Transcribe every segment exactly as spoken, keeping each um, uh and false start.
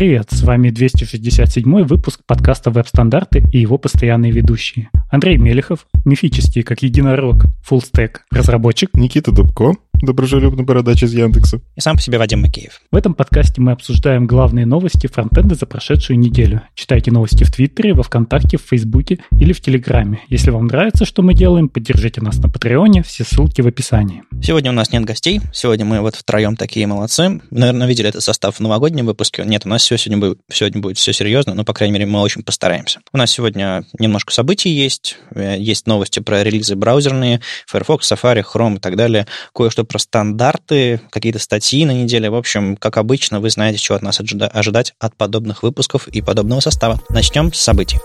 Привет, с вами двести шестьдесят седьмой выпуск подкаста «Веб-стандарты» и его постоянные ведущие. Андрей Мелихов, мифический, как единорог, фуллстек, разработчик. Никита Дубко, доброжелюбный бородач из Яндекса. И сам по себе Вадим Макеев. В этом подкасте мы обсуждаем главные новости фронтенда за прошедшую неделю. Читайте новости в Твиттере, во Вконтакте, в Фейсбуке или в Телеграме. Если вам нравится, что мы делаем, поддержите нас на Патреоне, все ссылки в описании. Сегодня у нас нет гостей, сегодня мы вот втроем такие молодцы. Наверное, видели этот состав в новогоднем выпуске. Нет, у нас все сегодня будет, сегодня будет все серьезно, но, по крайней мере, мы очень постараемся. У нас сегодня немножко событий есть, есть новости про релизы браузерные, Firefox, Safari, Chrome и так далее, кое-что про стандарты, какие-то статьи на неделе. В общем, как обычно, вы знаете, чего от нас ожидать от подобных выпусков и подобного состава. Начнем с событий.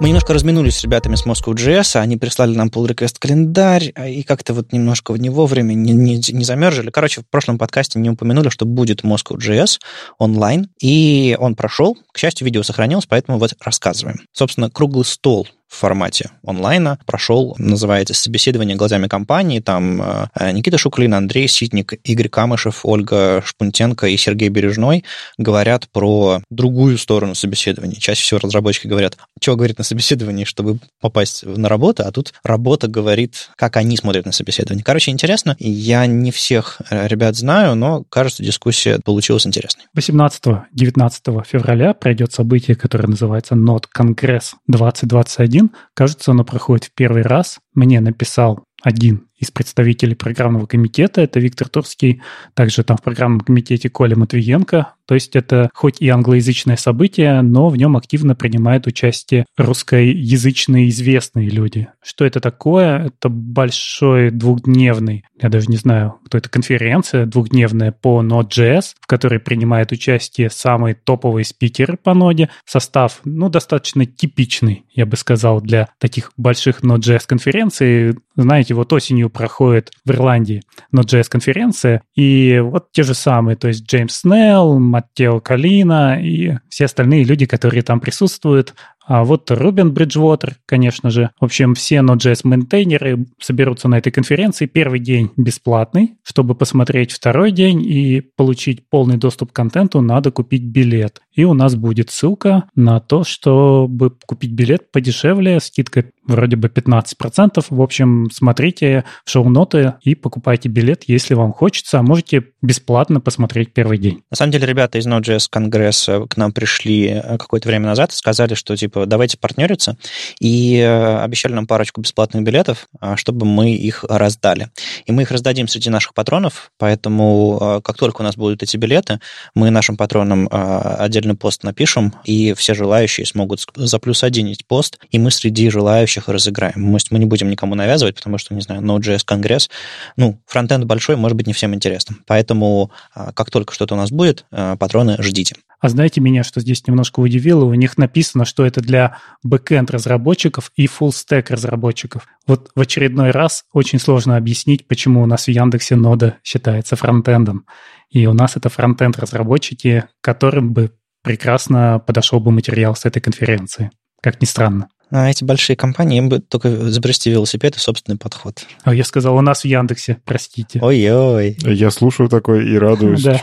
Мы немножко разминулись с ребятами с MoscowJS, они прислали нам pull-request календарь, и как-то вот немножко в него время не, не, не замержили. Короче, в прошлом подкасте не упомянули, что будет MoscowJS онлайн, и он прошел. К счастью, видео сохранилось, поэтому вот рассказываем. Собственно, круглый стол в формате онлайна прошел, называется «Собеседование глазами компании». Там э, Никита Шуклин, Андрей Ситник, Игорь Камышев, Ольга Шпунтенко и Сергей Бережной говорят про другую сторону собеседования. Чаще всего разработчики говорят, что говорит на собеседовании, чтобы попасть на работу, а тут работа говорит, как они смотрят на собеседование. Короче, интересно. Я не всех ребят знаю, но, кажется, дискуссия получилась интересной. восемнадцатого-девятнадцатого февраля пройдет событие, которое называется Node Congress двадцать двадцать один. Кажется, оно проходит в первый раз. Мне написал один из представителей программного комитета, это Виктор Турский, также там в программном комитете Коля Матвиенко. То есть это хоть и англоязычное событие, но в нем активно принимают участие русскоязычные известные люди. Что это такое? Это большой двухдневный, я даже не знаю, кто это, конференция двухдневная по Node.js, в которой принимает участие самые топовые спикеры по Node. Состав, ну, достаточно типичный, я бы сказал, для таких больших Node.js конференций. Знаете, вот осенью проходит в Ирландии Node.js конференция, и вот те же самые, то есть Джеймс Снелл, Маттео Калина и все остальные люди, которые там присутствуют. А вот Ruben Bridgewater, конечно же. В общем, все Node.js-мейнтейнеры соберутся на этой конференции. Первый день бесплатный. Чтобы посмотреть второй день и получить полный доступ к контенту, надо купить билет. И у нас будет ссылка на то, чтобы купить билет подешевле. Скидка вроде бы пятнадцать процентов. В общем, смотрите шоу-ноты и покупайте билет, если вам хочется. А можете бесплатно посмотреть первый день. На самом деле, ребята из Node.js Конгресса к нам пришли какое-то время назад и сказали, что типа давайте партнериться, и обещали нам парочку бесплатных билетов, чтобы мы их раздали. И мы их раздадим среди наших патронов, поэтому как только у нас будут эти билеты, мы нашим патронам отдельный пост напишем, и все желающие смогут за плюс одиннадцать пост, и мы среди желающих разыграем. Мы не будем никому навязывать, потому что, не знаю, Node.js Конгресс, ну, фронтенд большой, может быть, не всем интересно. Поэтому как только что-то у нас будет, патроны ждите. А знаете, меня что здесь немножко удивило? У них написано, что это для бэкэнд-разработчиков и фуллстек-разработчиков. Вот в очередной раз очень сложно объяснить, почему у нас в Яндексе нода считается фронтендом. И у нас это фронтенд-разработчики, которым бы прекрасно подошел бы материал с этой конференции. Как ни странно. А эти большие компании, им бы только изобрести велосипед и собственный подход. А я сказал, у нас в Яндексе, простите. Ой-ой. Я слушаю такое и радуюсь. Да,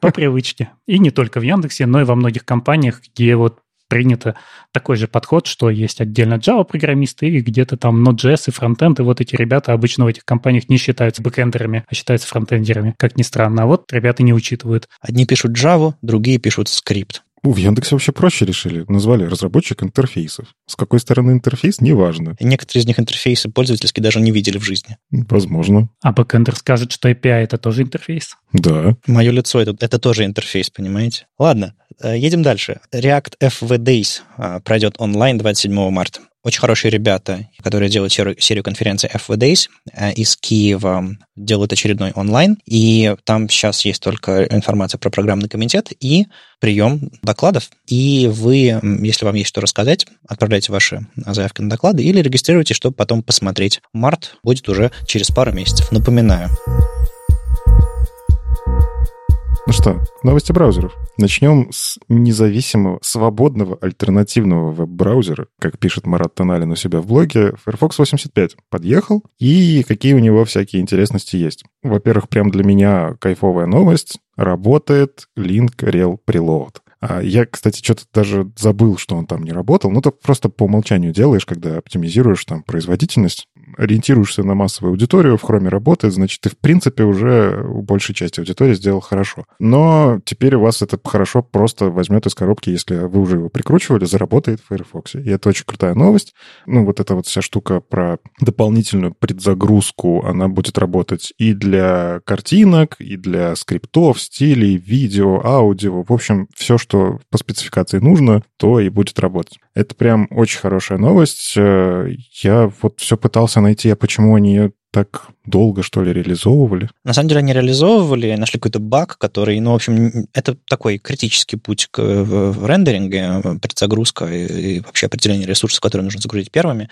по привычке. И не только в Яндексе, но и во многих компаниях, где вот принято такой же подход, что есть отдельно Java-программисты и где-то там Node.js и фронтенд, и вот эти ребята обычно в этих компаниях не считаются бэкэндерами, а считаются фронтендерами, как ни странно. А вот ребята не учитывают. Одни пишут Java, другие пишут скрипт. В Яндексе вообще проще решили. Назвали разработчик интерфейсов. С какой стороны интерфейс, неважно. Некоторые из них интерфейсы пользовательские даже не видели в жизни. Возможно. А бэкэндер скажет, что эй пи ай — это тоже интерфейс? Да. Мое лицо — это, это тоже интерфейс, понимаете? Ладно, едем дальше. React эф ви Days пройдет онлайн двадцать седьмого марта. Очень хорошие ребята, которые делают серию конференций эф ви Days из Киева, делают очередной онлайн, и там сейчас есть только информация про программный комитет и прием докладов. И вы, если вам есть что рассказать, отправляйте ваши заявки на доклады или регистрируйте, чтобы потом посмотреть. Март будет уже через пару месяцев, напоминаю. Ну что, новости браузеров. Начнем с независимого, свободного, альтернативного веб-браузера. Как пишет Марат Таналин у себя в блоге, Firefox восемьдесят пять подъехал, и какие у него всякие интересности есть. Во-первых, прям для меня кайфовая новость. Работает link-rel preload. А я, кстати, что-то даже забыл, что он там не работал. Ну, ты просто по умолчанию делаешь, когда оптимизируешь там производительность, ориентируешься на массовую аудиторию, в Chrome работает, значит, ты, в принципе, уже у большей части аудитории сделал хорошо. Но теперь у вас это хорошо просто возьмет из коробки, если вы уже его прикручивали, заработает в Firefox. И это очень крутая новость. Ну, вот эта вот вся штука про дополнительную предзагрузку, она будет работать и для картинок, и для скриптов, стилей, видео, аудио. В общем, все, что по спецификации нужно, то и будет работать. Это прям очень хорошая новость. Я вот все пытался найти, а почему они ее так долго, что ли, реализовывали? На самом деле они реализовывали, нашли какой-то баг, который, ну, в общем, это такой критический путь к рендерингу, предзагрузка и вообще определение ресурсов, которые нужно загрузить первыми.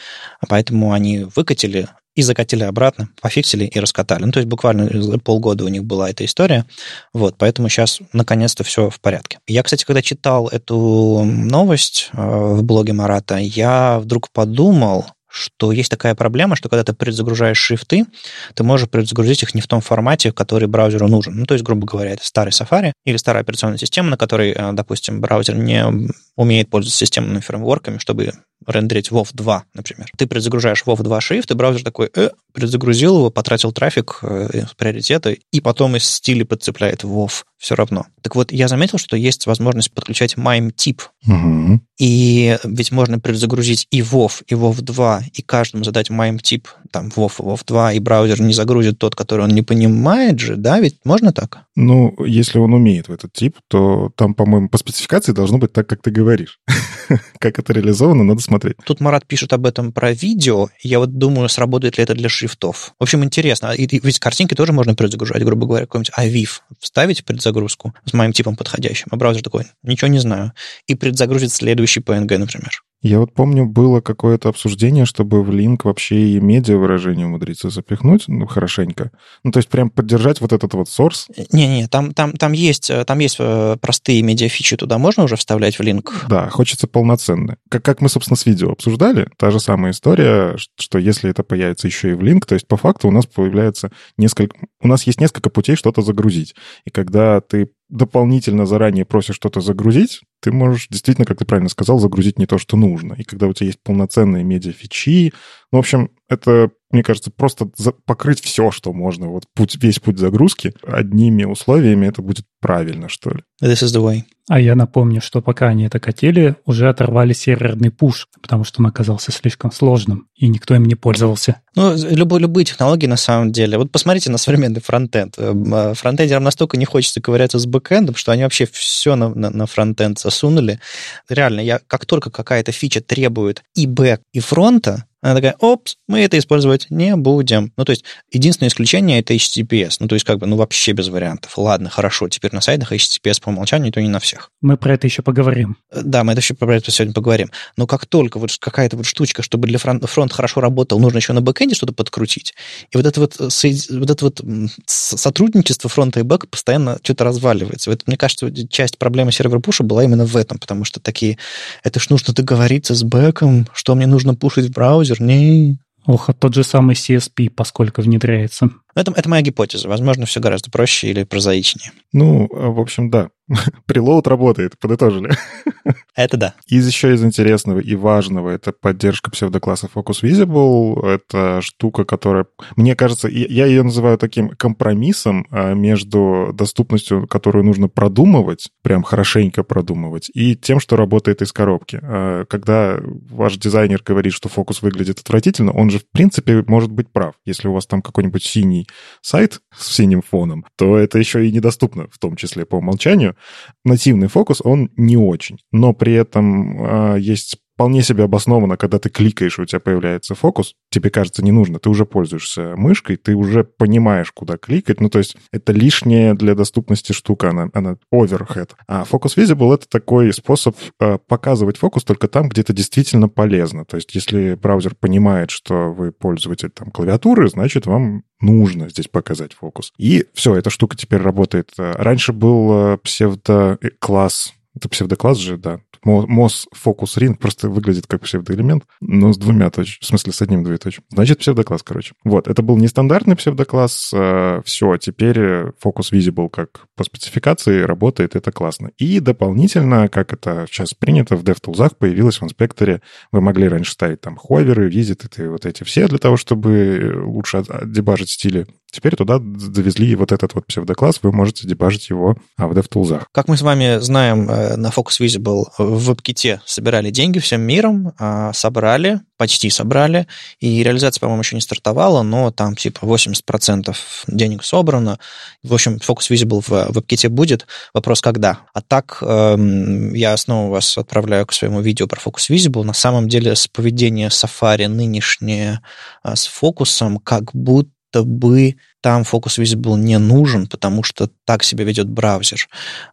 Поэтому они выкатили и закатили обратно, пофиксили и раскатали. Ну, то есть буквально полгода у них была эта история. Вот, поэтому сейчас наконец-то все в порядке. Я, кстати, когда читал эту новость в блоге Марата, я вдруг подумал, что есть такая проблема, что когда ты предзагружаешь шрифты, ты можешь предзагрузить их не в том формате, который браузеру нужен. Ну, то есть, грубо говоря, это старый Safari или старая операционная система, на которой, допустим, браузер не умеет пользоваться системными фреймворками, чтобы рендерить дабл ю о ви два, например. Ты предзагружаешь дабл ю о ви два шрифт, и браузер такой, э, предзагрузил его, потратил трафик э, с приоритета, и потом из стиля подцепляет дабл ю о ви все равно. Так вот, я заметил, что есть возможность подключать MIME-тип. Угу. И ведь можно предзагрузить и дабл ю о ви, и дабл ю о ви два, и каждому задать MIME-тип, там, дабл ю о ви, дабл ю о ви два, и браузер не загрузит тот, который он не понимает же, да? Ведь можно так? Ну, если он умеет в этот тип, то там, по-моему, по спецификации должно быть так, как ты говоришь. Как это реализовано, надо смотреть. Тут Марат пишет об этом про видео. Я вот думаю, сработает ли это для шрифтов. В общем, интересно. И, и, ведь картинки тоже можно предзагружать, грубо говоря, какой-нибудь авив вставить в предзагрузку с моим типом подходящим. А браузер такой, ничего не знаю. И предзагрузит следующий пи эн джи, например. Я вот помню, было какое-то обсуждение, чтобы в линк вообще и медиа выражение умудриться запихнуть, ну, хорошенько. Ну, то есть прям поддержать вот этот вот сорс. Не-не, там, там, там, есть, там есть простые медиа-фичи, туда можно уже вставлять в линк? Да, хочется полноценные. Как, как мы, собственно, с видео обсуждали, та же самая история, что если это появится еще и в линк, то есть по факту у нас появляется несколько... У нас есть несколько путей что-то загрузить. И когда ты дополнительно заранее просишь что-то загрузить, ты можешь действительно, как ты правильно сказал, загрузить не то, что нужно. И когда у тебя есть полноценные медиа-фичи, ну, в общем, это, мне кажется, просто покрыть все, что можно, вот путь, весь путь загрузки одними условиями, это будет правильно, что ли. This is the way. А я напомню, что пока они это катили, уже оторвали серверный пуш, потому что он оказался слишком сложным, и никто им не пользовался. Ну, любой, любые технологии, на самом деле. Вот посмотрите на современный фронтенд. Фронтендерам настолько не хочется ковыряться с бэкэндом, что они вообще все на, на, на фронтенд засунули. Реально, я, как только какая-то фича требует и бэк, и фронта, она такая, опс, мы это использовать не будем. Ну, то есть, единственное исключение — это эйч ти ти пи эс. Ну, то есть, как бы, ну, вообще без вариантов. Ладно, хорошо, теперь на сайтах эйч ти ти пи эс по умолчанию, то не на всех. Мы про это еще поговорим. Да, мы это еще про это сегодня поговорим. Но как только вот какая-то вот штучка, чтобы для фронта фронт хорошо работал, нужно еще на бэкэнде что-то подкрутить. И вот это вот, вот это вот сотрудничество фронта и бэка постоянно что-то разваливается. Вот, мне кажется, часть проблемы сервер-пуша была именно в этом, потому что такие, это ж нужно договориться с бэком, что мне нужно пушить в браузер. Не. Ох, а тот же самый си эс пи, поскольку внедряется. Это, это моя гипотеза. Возможно, все гораздо проще или прозаичнее. Ну, в общем, да. Прилоуд работает, подытожили. Это да. Из еще из интересного и важного — это поддержка псевдокласса Focus Visible. Это штука, которая, мне кажется, я ее называю таким компромиссом между доступностью, которую нужно продумывать, прям хорошенько продумывать, и тем, что работает из коробки. Когда ваш дизайнер говорит, что фокус выглядит отвратительно, он же, в принципе, может быть прав. Если у вас там какой-нибудь синий сайт с синим фоном, то это еще и недоступно, в том числе по умолчанию. Нативный фокус, он не очень, но при этом э, есть вполне себе обоснованно, когда ты кликаешь, у тебя появляется фокус, тебе кажется, не нужно, ты уже пользуешься мышкой, ты уже понимаешь, куда кликать, ну, то есть это лишняя для доступности штука, она, она overhead. А Focus Visible — это такой способ э, показывать фокус только там, где это действительно полезно, то есть если браузер понимает, что вы пользователь там клавиатуры, значит, вам нужно здесь показать фокус. И все, эта штука теперь работает. Раньше был псевдокласс, это псевдокласс же, да, Мос Фокус Ринг просто выглядит как псевдоэлемент, но с двумя точками, в смысле с одним двоеточием. Значит, псевдокласс, короче. Вот, это был нестандартный псевдокласс. Все, теперь Фокус Visible как по спецификации работает, это классно. И дополнительно, как это сейчас принято, в DevTools появилось в инспекторе, вы могли раньше ставить там ховеры, визиты, и вот эти все для того, чтобы лучше дебажить стили. Теперь туда завезли вот этот вот псевдокласс, вы можете дебажить его в DevTools. Как мы с вами знаем, на Focus Visible в WebKit собирали деньги всем миром, собрали, почти собрали, и реализация, по-моему, еще не стартовала, но там типа восемьдесят процентов денег собрано. В общем, Focus Visible в WebKit будет. Вопрос, когда? А так, я снова вас отправляю к своему видео про Focus Visible. На самом деле, с поведения Safari нынешнее с фокусом как будто бы там Focus Visible не нужен, потому что так себя ведет браузер.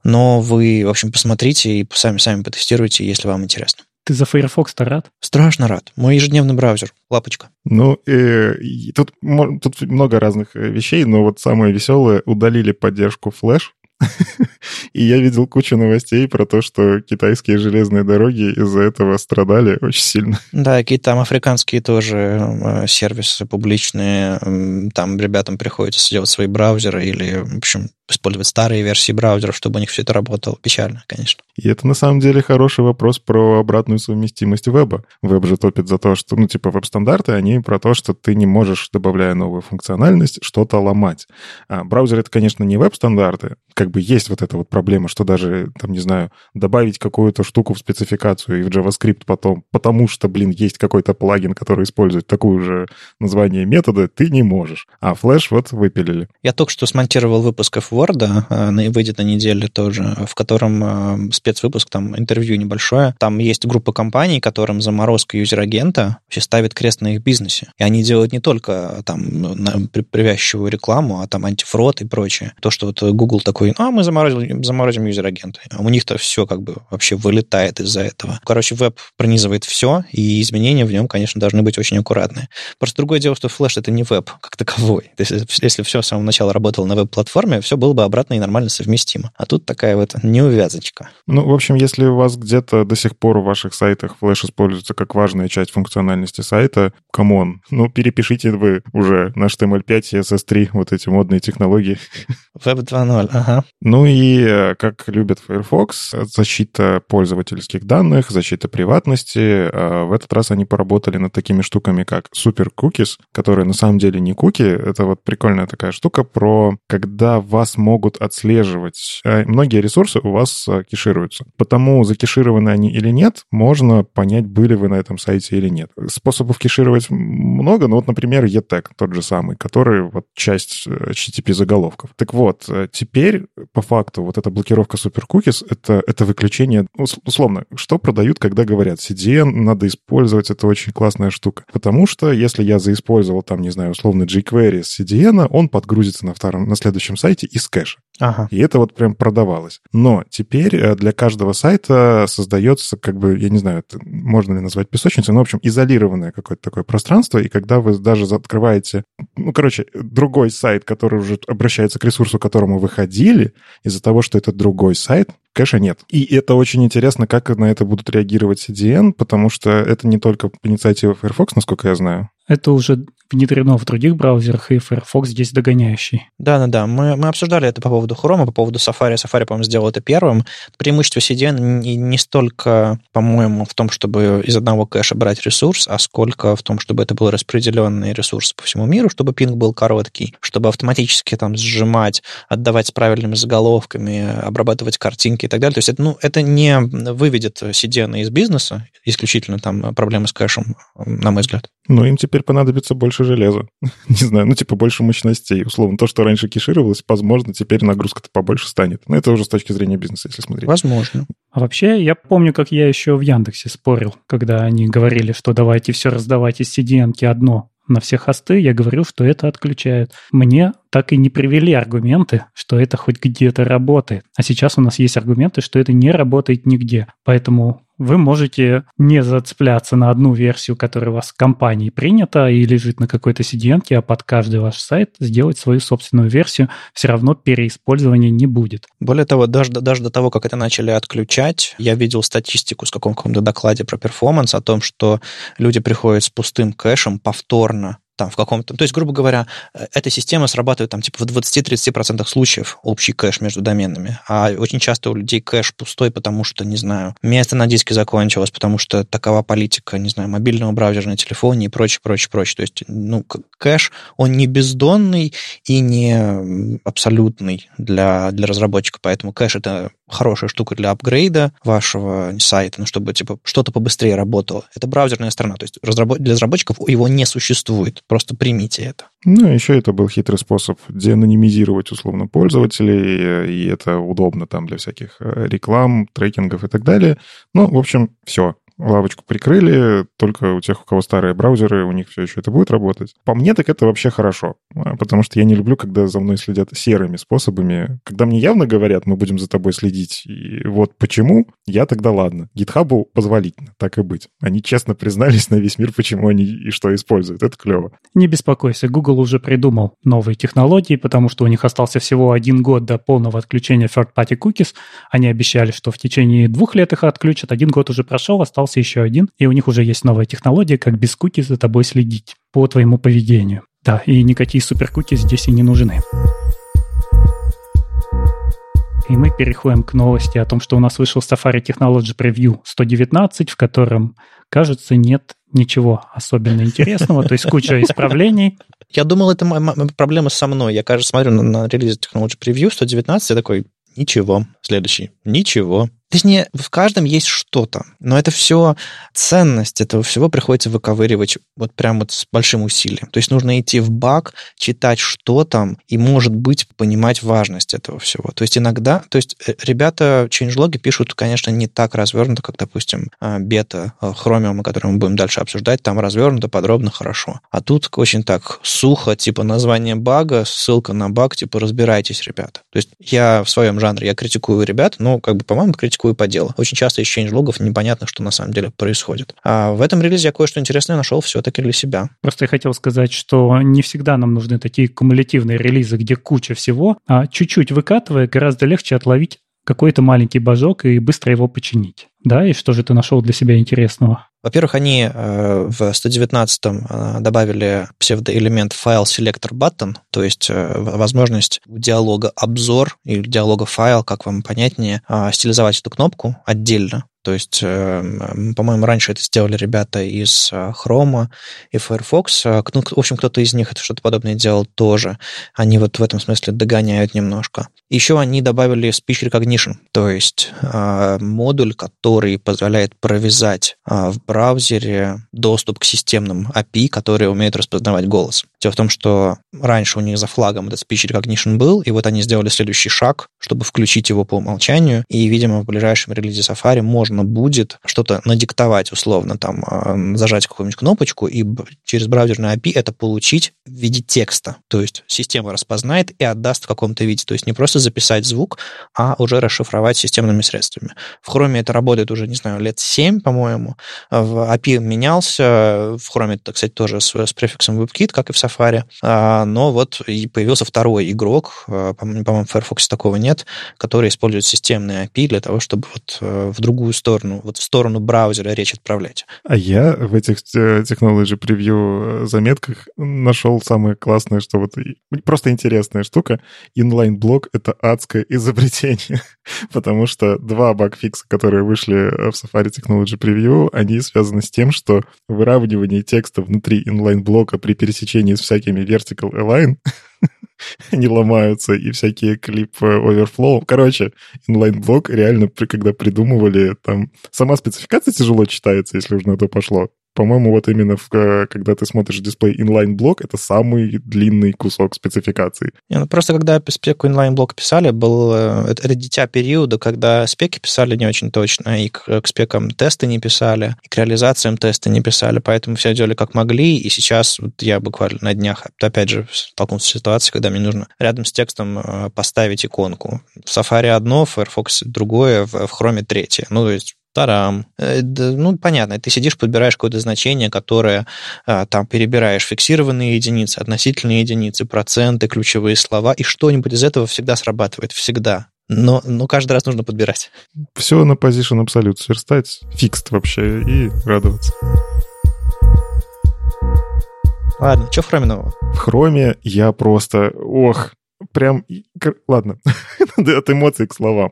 Но вы, в общем, посмотрите и сами-сами потестируйте, если вам интересно. Ты за Firefox-то рад? Страшно рад. Мой ежедневный браузер. Лапочка. Ну, и, и тут, тут много разных вещей, но вот самое веселое, удалили поддержку флэш. И я видел кучу новостей про то, что китайские железные дороги из-за этого страдали очень сильно. Да, какие-то там африканские тоже сервисы публичные, там ребятам приходится делать свои браузеры или, в общем, использовать старые версии браузеров, чтобы у них все это работало. Печально, конечно. И это, на самом деле, хороший вопрос про обратную совместимость веба. Веб же топит за то, что, ну, типа веб-стандарты, они про то, что ты не можешь, добавляя новую функциональность, что-то ломать. А браузер — это, конечно, не веб-стандарты, как бы есть вот эта вот проблема, что даже, там, не знаю, добавить какую-то штуку в спецификацию и в JavaScript потом, потому что, блин, есть какой-то плагин, который использует такое же название метода, ты не можешь. А Flash вот выпилили. Я только что смонтировал выпуск Word, выйдет на неделе тоже, в котором спецвыпуск, там интервью небольшое. Там есть группа компаний, которым заморозка юзер-агента вообще ставит крест на их бизнесе. И они делают не только там привязчивую рекламу, а там антифрод и прочее. То, что вот Google такой, а, мы заморозим, заморозим юзер-агента. А у них-то все как бы вообще вылетает из-за этого. Короче, веб пронизывает все, и изменения в нем, конечно, должны быть очень аккуратные. Просто другое дело, что Flash — это не веб как таковой. То есть, если все с самого начала работало на веб-платформе, все было бы обратно и нормально совместимо. А тут такая вот неувязочка. Ну, в общем, если у вас где-то до сих пор в ваших сайтах Flash используется как важная часть функциональности сайта, камон, ну, перепишите вы уже на эйч ти эм эль пять и эс эс три, вот эти модные технологии. Веб два ноль, ага. Ну и, как любит Firefox, защита пользовательских данных, защита приватности. В этот раз они поработали над такими штуками, как Super Cookies, которые на самом деле не куки. Это вот прикольная такая штука про, когда вас могут отслеживать. Многие ресурсы у вас кешируются. Потому, закешированы они или нет, можно понять, были вы на этом сайте или нет. Способов кешировать много, но вот, например, e-tag, тот же самый, который вот часть эйч ти ти пи-заголовков. Так вот, теперь, по факту, вот эта блокировка суперкукис, это, это выключение, условно, что продают, когда говорят, си ди эн надо использовать, это очень классная штука. Потому что, если я заиспользовал, там, не знаю, условно, jQuery с си ди эн, он подгрузится на, втором, на следующем сайте из кэша. Ага. И это вот прям продавалось. Но теперь для каждого сайта создается, как бы, я не знаю, это можно ли назвать песочницей, но, в общем, изолированное какое-то такое пространство, и когда вы даже открываете, ну, короче, другой сайт, который уже обращается к ресурсу, к которому вы ходили, из-за того, что это другой сайт, кэша нет. И это очень интересно, как на это будут реагировать си ди эн, потому что это не только инициатива Firefox, насколько я знаю. Это уже внедрено в других браузерах, и Firefox здесь догоняющий. Да-да-да, мы, мы обсуждали это по поводу Chrome, по поводу Safari. Safari, по-моему, сделал это первым. Преимущество си ди эн не, не столько, по-моему, в том, чтобы из одного кэша брать ресурс, а сколько в том, чтобы это был распределенный ресурс по всему миру, чтобы пинг был короткий, чтобы автоматически там сжимать, отдавать с правильными заголовками, обрабатывать картинки и так далее. То есть это, ну, это не выведет си ди эн из бизнеса, исключительно там проблемы с кэшем, на мой взгляд. Но им теперь понадобится больше больше железа. Не знаю, ну, типа, больше мощностей. Условно, то, что раньше кешировалось, возможно, теперь нагрузка-то побольше станет. Но это уже с точки зрения бизнеса, если смотреть. Возможно. А вообще, я помню, как я еще в Яндексе спорил, когда они говорили, что давайте все раздавать из си ди эн-ки одно на все хосты, я говорю, что это отключают. Мне так и не привели аргументы, что это хоть где-то работает. А сейчас у нас есть аргументы, что это не работает нигде. Поэтому вы можете не зацепляться на одну версию, которая у вас в компании принята и лежит на какой-то си ди эн-ке, а под каждый ваш сайт сделать свою собственную версию. Все равно переиспользования не будет. Более того, даже, даже до того, как это начали отключать, я видел статистику с каком-то докладе про перформанс о том, что люди приходят с пустым кэшем повторно. Там, в каком-то, то есть, грубо говоря, эта система срабатывает там, типа, в двадцати-тридцати процентах случаев общий кэш между доменами. А очень часто у людей кэш пустой, потому что, не знаю, место на диске закончилось, потому что такова политика, не знаю, мобильного браузера на телефоне и прочее, прочее, прочее. То есть, ну, кэш, он не бездонный и не абсолютный для, для разработчика, поэтому кэш — это хорошая штука для апгрейда вашего сайта, ну, чтобы, типа, что-то побыстрее работало. Это браузерная сторона, то есть для разработчиков его не существует. Просто примите это. Ну, еще это был хитрый способ деанонимизировать, условно, пользователей, и это удобно там для всяких реклам, трекингов и так далее. Ну, в общем, все. Лавочку прикрыли, только у тех, у кого старые браузеры, у них все еще это будет работать. По мне, так это вообще хорошо, потому что я не люблю, когда за мной следят серыми способами. Когда мне явно говорят, мы будем за тобой следить, и вот почему, я тогда ладно. GitHub'у позволительно, так и быть. Они честно признались на весь мир, почему они и что используют. Это клево. Не беспокойся, Google уже придумал новые технологии, потому что у них остался всего один год до полного отключения third-party cookies. Они обещали, что в течение двух лет их отключат. Один год уже прошел, остался еще один, и у них уже есть новая технология, как без куки за тобой следить по твоему поведению. Да, и никакие суперкуки здесь и не нужны. И мы переходим к новости о том, что у нас вышел Safari Technology Preview сто девятнадцать, в котором, кажется, нет ничего особенно интересного, то есть куча исправлений. Я думал, это проблема со мной. Я, кажется, смотрю на релиз Technology Preview сто девятнадцать, я такой... Ничего. Следующий. Ничего. Точнее, в каждом есть что-то, но это все ценность, этого всего приходится выковыривать вот прям вот с большим усилием. То есть нужно идти в баг, читать, что там, и, может быть, понимать важность этого всего. То есть иногда... То есть ребята чейндж-логи пишут, конечно, не так развернуто, как, допустим, бета Chromium, который мы будем дальше обсуждать, там развернуто, подробно, хорошо. А тут очень так сухо, типа название бага, ссылка на баг, типа разбирайтесь, ребята. То есть я в своем жанре, я критикую ребят, но, как бы, по-моему, критикую по делу. Очень часто из чейндж-логов непонятно, что на самом деле происходит. А в этом релизе я кое-что интересное нашел все-таки для себя. Просто я хотел сказать, что не всегда нам нужны такие кумулятивные релизы, где куча всего, а чуть-чуть выкатывая, гораздо легче отловить какой-то маленький бажок и быстро его починить. Да, и что же ты нашел для себя интересного? Во-первых, они э, в сто девятнадцатом э, добавили псевдоэлемент файл селектор button, то есть э, возможность диалога обзор или диалога файл, как вам понятнее, э, стилизовать эту кнопку отдельно. То есть, э, по-моему, раньше это сделали ребята из Chrome и Firefox. Ну, в общем, кто-то из них это что-то подобное делал тоже. Они вот в этом смысле догоняют немножко. Еще они добавили speech recognition, то есть э, модуль, который который позволяет провязать а, в браузере доступ к системным эй пи ай, которые умеют распознавать голос. Дело в том, что раньше у них за флагом этот speech recognition был, и вот они сделали следующий шаг, чтобы включить его по умолчанию, и, видимо, в ближайшем релизе Safari можно будет что-то надиктовать, условно, там, э, зажать какую-нибудь кнопочку, и через браузерный эй пи ай это получить в виде текста. То есть система распознает и отдаст в каком-то виде. То есть не просто записать звук, а уже расшифровать системными средствами. В Chrome это работает уже, не знаю, лет семь, по-моему. В эй пи ай менялся. В Chrome это, кстати, тоже с, с префиксом WebKit, как и в Safari. А, но вот и появился второй игрок, по-моему, по-моему, в Firefox такого нет, который использует системные эй пи ай для того, чтобы вот в другую сторону, вот в сторону браузера речь отправлять. А я в этих Technology Preview заметках нашел самое классное, что вот просто интересная штука. Inline-блок — это адское изобретение, потому что два багфикса, которые вышли в Safari Technology Preview, они связаны с тем, что выравнивание текста внутри inline-блока при пересечении с всякими vertical align они ломаются, и всякие клипы overflow. Короче, inline-блок реально, когда придумывали, там сама спецификация тяжело читается, если уж на то пошло. по-моему, вот именно в, когда ты смотришь дисплей inline-блок, это самый длинный кусок спецификации. Не, ну просто когда спеку inline-блок писали, был это дитя периода, когда спеки писали не очень точно, и к, к спекам тесты не писали, и к реализациям тесты не писали, поэтому все делали как могли, и сейчас вот я буквально на днях, опять же, столкнулся с ситуацией, когда мне нужно рядом с текстом поставить иконку. В Safari одно, в Firefox другое, в Chrome третье. Ну, то есть Тарам. Ну, понятно, ты сидишь, подбираешь какое-то значение, которое там перебираешь фиксированные единицы, относительные единицы, проценты, ключевые слова, и что-нибудь из этого всегда срабатывает, всегда. Но, но каждый раз нужно подбирать. Все на Position Absolute сверстать, фикст вообще, и радоваться. Ладно, что в Хроме нового? В Хроме я просто... Ох... Прям, ладно, от эмоций к словам.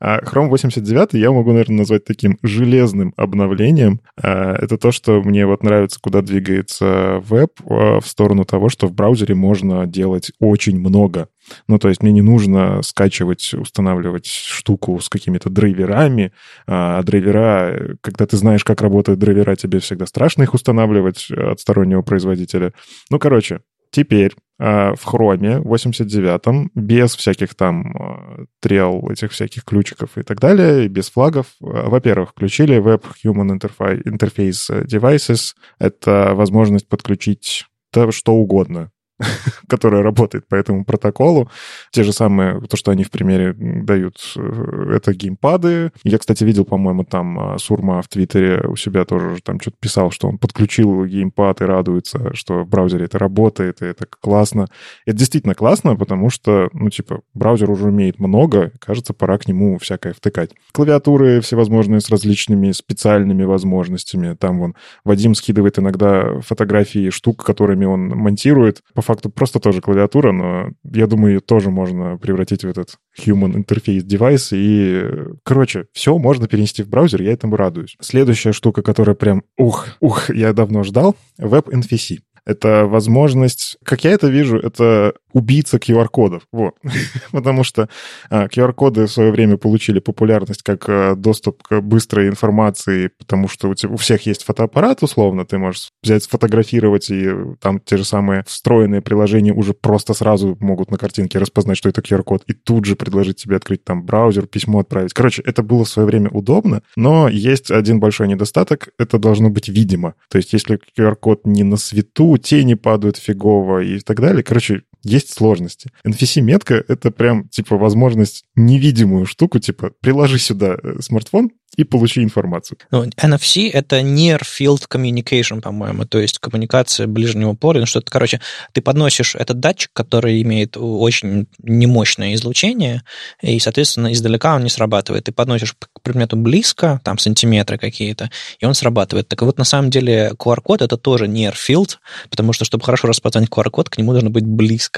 Chrome восемьдесят девять я могу, наверное, назвать таким железным обновлением. Это то, что мне вот нравится, куда двигается веб, в сторону того, что в браузере можно делать очень много. Ну, то есть мне не нужно скачивать, устанавливать штуку с какими-то драйверами. А драйвера, когда ты знаешь, как работают драйвера, тебе всегда страшно их устанавливать от стороннего производителя. Ну, короче, теперь... в Chrome восемьдесят девятом, без всяких там трел, этих всяких ключиков и так далее, и без флагов. Во-первых, включили Web Human Interface Devices. Это возможность подключить то, что угодно, которая работает по этому протоколу. Те же самые, то, что они в примере дают, это геймпады. Я, кстати, видел, по-моему, там Сурма в Твиттере у себя тоже там что-то писал, что он подключил геймпад и радуется, что в браузере это работает, и это классно. Это действительно классно, потому что, ну, типа, браузер уже умеет много, кажется, пора к нему всякое втыкать. Клавиатуры всевозможные с различными специальными возможностями. Там вон Вадим скидывает иногда фотографии штук, которыми он монтирует. По факту просто тоже клавиатура, но я думаю, ее тоже можно превратить в этот human interface девайс. И, короче, все можно перенести в браузер, я этому радуюсь. Следующая штука, которая прям, ух, ух, я давно ждал, Web эн эф си. Это возможность, как я это вижу, это убийца ку ар-кодов. Вот. Потому что ку ар-коды в свое время получили популярность как доступ к быстрой информации, потому что у тебя, у всех есть фотоаппарат, условно, ты можешь взять, сфотографировать, и там те же самые встроенные приложения уже просто сразу могут на картинке распознать, что это ку ар-код, и тут же предложить тебе открыть там браузер, письмо отправить. Короче, это было в свое время удобно, но есть один большой недостаток, это должно быть видимо. То есть если ку ар-код не на свету, тени падают фигово и так далее. Короче, есть сложности. эн эф си-метка — это прям, типа, возможность невидимую штуку, типа, приложи сюда смартфон и получи информацию. Ну, эн эф си — это Near Field Communication, по-моему, то есть коммуникация ближнего поля. Ну, что-то, короче, ты подносишь этот датчик, который имеет очень немощное излучение, и, соответственно, издалека он не срабатывает. Ты подносишь к предмету близко, там, сантиметры какие-то, и он срабатывает. Так вот, на самом деле, ку ар-код — это тоже Near Field, потому что, чтобы хорошо распознать ку ар-код, к нему должно быть близко.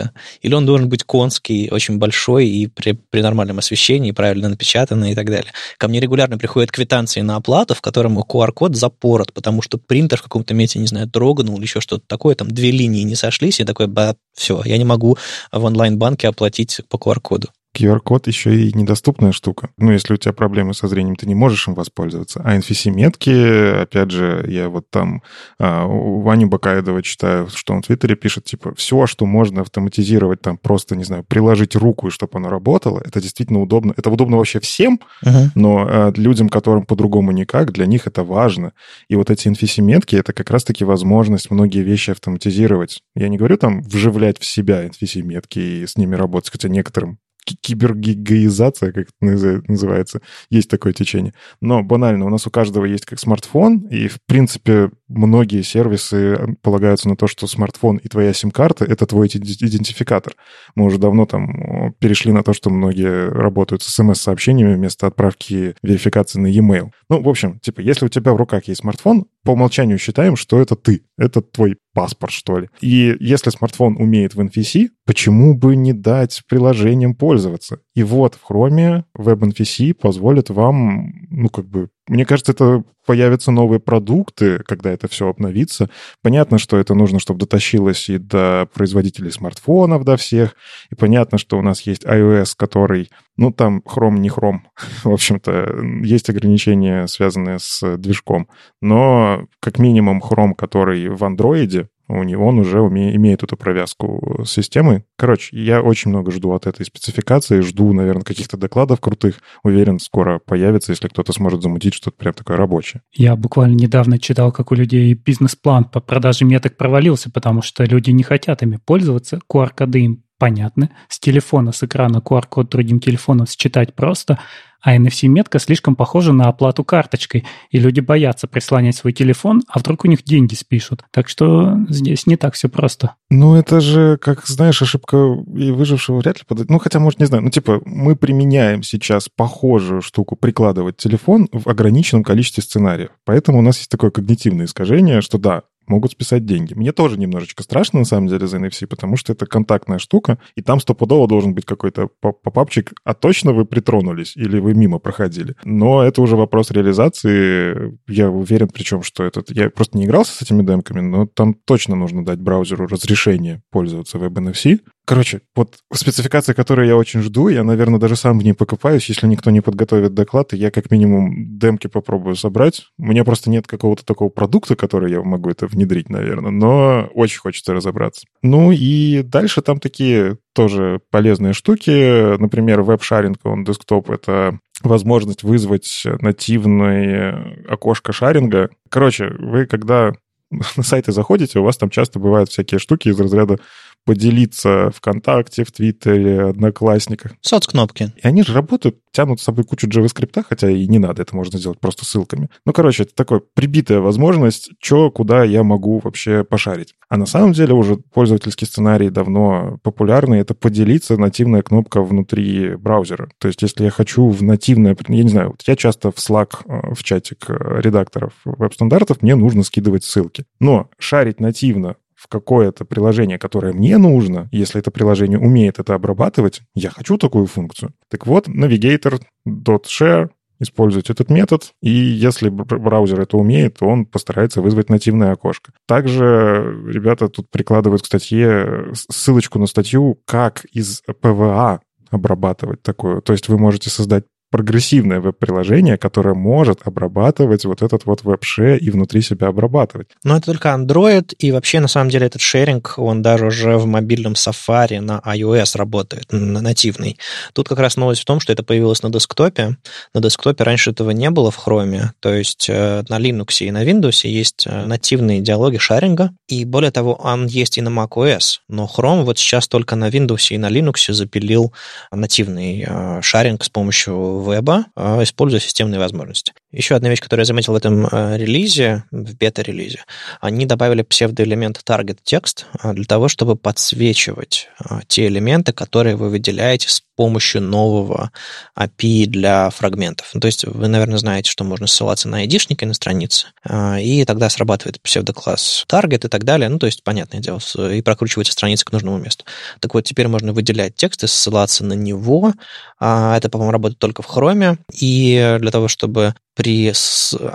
Или он должен быть конский, очень большой, и при, при нормальном освещении, правильно напечатанный и так далее. Ко мне регулярно приходит квитанции на оплату, в котором ку ар-код запорот, потому что принтер в каком-то месте, не знаю, дрогнул или еще что-то такое, там две линии не сошлись, и такой, ба, все, я не могу в онлайн-банке оплатить по ку ар-коду. ку ар-код еще и недоступная штука. Ну, если у тебя проблемы со зрением, ты не можешь им воспользоваться. А эн эф си-метки, опять же, я вот там а, у Вани Бакаедова читаю, что он в Твиттере пишет, типа, все, что можно автоматизировать, там просто, не знаю, приложить руку, и чтобы оно работало, это действительно удобно. Это удобно вообще всем, uh-huh. но а, людям, которым по-другому никак, для них это важно. И вот эти эн эф си-метки, это как раз-таки возможность многие вещи автоматизировать. Я не говорю там вживлять в себя эн эф си-метки и с ними работать, хотя некоторым кибергигиизация, как это называется, есть такое течение. Но банально, у нас у каждого есть как смартфон, и, в принципе, многие сервисы полагаются на то, что смартфон и твоя сим-карта — это твой идентификатор. Мы уже давно там перешли на то, что многие работают с эс эм эс-сообщениями вместо отправки верификации на e-mail. Ну, в общем, типа, если у тебя в руках есть смартфон, по умолчанию считаем, что это ты, это твой паспорт, что ли. И если смартфон умеет в эн эф си, почему бы не дать приложениям пользоваться? И вот в Chrome Web эн эф си позволит вам ну, как бы, мне кажется, это появятся новые продукты, когда это все обновится. Понятно, что это нужно, чтобы дотащилось и до производителей смартфонов, до всех. И понятно, что у нас есть iOS, который, ну, там Chrome, не Chrome. В общем-то, есть ограничения, связанные с движком. Но, как минимум, Chrome, который в Android, у него он уже уме, имеет эту провязку с системой. Короче, я очень много жду от этой спецификации, жду, наверное, каких-то докладов крутых. Уверен, скоро появится, если кто-то сможет замутить что-то прям такое рабочее. Я буквально недавно читал, как у людей бизнес-план по продаже меток провалился, потому что люди не хотят ими пользоваться, ку ар-коды им понятны, с телефона, с экрана ку ар-код другим телефоном считать просто, а эн эф си-метка слишком похожа на оплату карточкой, и люди боятся прислонять свой телефон, а вдруг у них деньги спишут. Так что здесь не так все просто. Ну, это же, как знаешь, ошибка и выжившего вряд ли подойдет. Ну, хотя, может, не знаю. Ну, типа, мы применяем сейчас похожую штуку прикладывать телефон в ограниченном количестве сценариев. Поэтому у нас есть такое когнитивное искажение, что да, могут списать деньги. Мне тоже немножечко страшно, на самом деле, за эн эф си, потому что это контактная штука, и там стопудово должен быть какой-то попапчик, а точно вы притронулись или вы мимо проходили. Но это уже вопрос реализации. Я уверен, причем, что этот... Я просто не игрался с этими демками, но там точно нужно дать браузеру разрешение пользоваться веб эн эф си. Короче, вот спецификация, которую я очень жду, я, наверное, даже сам в ней покопаюсь, если никто не подготовит доклад, и я как минимум демки попробую собрать. У меня просто нет какого-то такого продукта, который я могу это внедрить, наверное, но очень хочется разобраться. Ну и дальше там такие тоже полезные штуки. Например, веб-шаринг on desktop — это возможность вызвать нативное окошко шаринга. Короче, вы когда на сайты заходите, у вас там часто бывают всякие штуки из разряда поделиться ВКонтакте, в Твиттере, Одноклассниках. Соцкнопки. И они же работают, тянут с собой кучу JavaScript, хотя и не надо, это можно сделать просто ссылками. Ну, короче, это такая прибитая возможность, что, куда я могу вообще пошарить. А на самом деле уже пользовательский сценарий давно популярный, это поделиться нативная кнопка внутри браузера. То есть, если я хочу в нативное... Я не знаю, вот я часто в Slack, в чатик редакторов веб-стандартов, мне нужно скидывать ссылки. Но шарить нативно в какое-то приложение, которое мне нужно, если это приложение умеет это обрабатывать, я хочу такую функцию. Так вот, navigator.share, используйте этот метод, и если браузер это умеет, то он постарается вызвать нативное окошко. Также ребята тут прикладывают к статье ссылочку на статью, как из пи ви эй обрабатывать такую. То есть вы можете создать прогрессивное веб-приложение, которое может обрабатывать вот этот вот веб-шер и внутри себя обрабатывать. Но это только Android, и вообще, на самом деле, этот шеринг, он даже уже в мобильном Safari на iOS работает, на нативный. Тут как раз новость в том, что это появилось на десктопе. На десктопе раньше этого не было в Chrome, то есть на Linux и на Windows есть нативные диалоги шаринга, и более того, он есть и на macOS, но Chrome вот сейчас только на Windows и на Linux запилил нативный шаринг с помощью веба, используя системные возможности. Еще одна вещь, которую я заметил в этом релизе, в бета-релизе, они добавили псевдоэлемент target text для того, чтобы подсвечивать те элементы, которые вы выделяете с помощью нового эй пи ай для фрагментов. То есть вы, наверное, знаете, что можно ссылаться на айдишники на странице, и тогда срабатывает псевдокласс target и так далее. Ну, то есть, понятное дело, и прокручивается страница к нужному месту. Так вот, теперь можно выделять текст и ссылаться на него. Это, по-моему, работает только в Chrome, и для того, чтобы при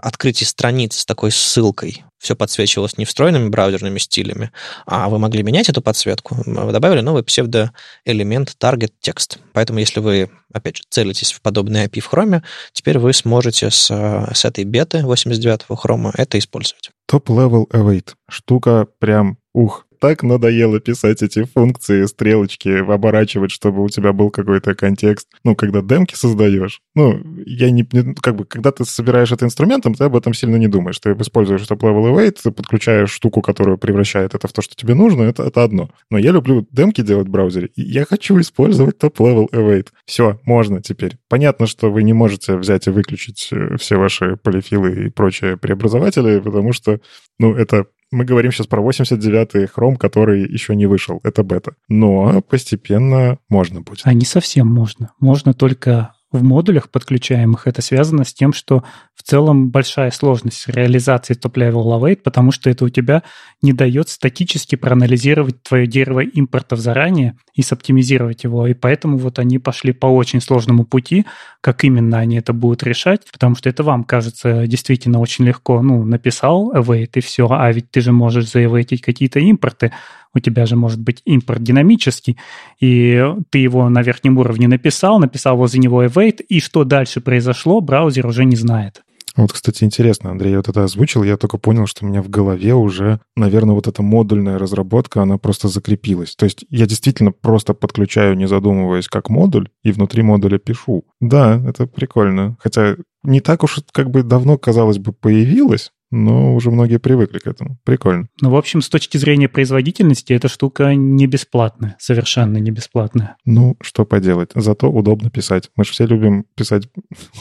открытии страницы с такой ссылкой все подсвечивалось не встроенными браузерными стилями, а вы могли менять эту подсветку. Вы добавили новый псевдоэлемент target text. Поэтому, если вы, опять же, целитесь в подобный эй пи ай в Chrome, теперь вы сможете с, с этой беты восемьдесят девятого Chrome это использовать. Top-level await. Штука прям ух. Так надоело писать эти функции, стрелочки, оборачивать, чтобы у тебя был какой-то контекст. Ну, когда демки создаешь, ну, я не... Как бы, когда ты собираешь это инструментом, ты об этом сильно не думаешь. Ты используешь top-level await, ты подключаешь штуку, которая превращает это в то, что тебе нужно, это, это одно. Но я люблю демки делать в браузере, и я хочу использовать top-level await. Все, можно теперь. Понятно, что вы не можете взять и выключить все ваши полифилы и прочие преобразователи, потому что, ну, это... Мы говорим сейчас про восемьдесят девятый Chrome, который еще не вышел. Это бета. Но постепенно можно будет. А не совсем можно. Можно только в модулях подключаемых. Это связано с тем, что в целом большая сложность реализации top-level await, потому что это у тебя не дает статически проанализировать твое дерево импортов заранее и соптимизировать его. И поэтому вот они пошли по очень сложному пути, как именно они это будут решать, потому что это вам кажется действительно очень легко. Ну, написал await и все, а ведь ты же можешь заэвейтить какие-то импорты. У тебя же может быть импорт динамический, и ты его на верхнем уровне написал, написал возле него await, и что дальше произошло, браузер уже не знает. Вот, кстати, интересно, Андрей вот это озвучил, я только понял, что у меня в голове уже, наверное, вот эта модульная разработка, она просто закрепилась. То есть я действительно просто подключаю, не задумываясь, как модуль, и внутри модуля пишу. Да, это прикольно. Хотя не так уж как бы давно, казалось бы, появилось, но уже многие привыкли к этому. Прикольно. Ну, в общем, с точки зрения производительности эта штука не бесплатная, совершенно не бесплатная. Ну, что поделать, зато удобно писать. Мы же все любим писать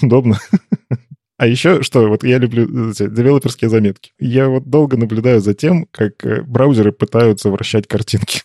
удобно. А еще что, вот я люблю эти девелоперские заметки. Я вот долго наблюдаю за тем, как браузеры пытаются вращать картинки.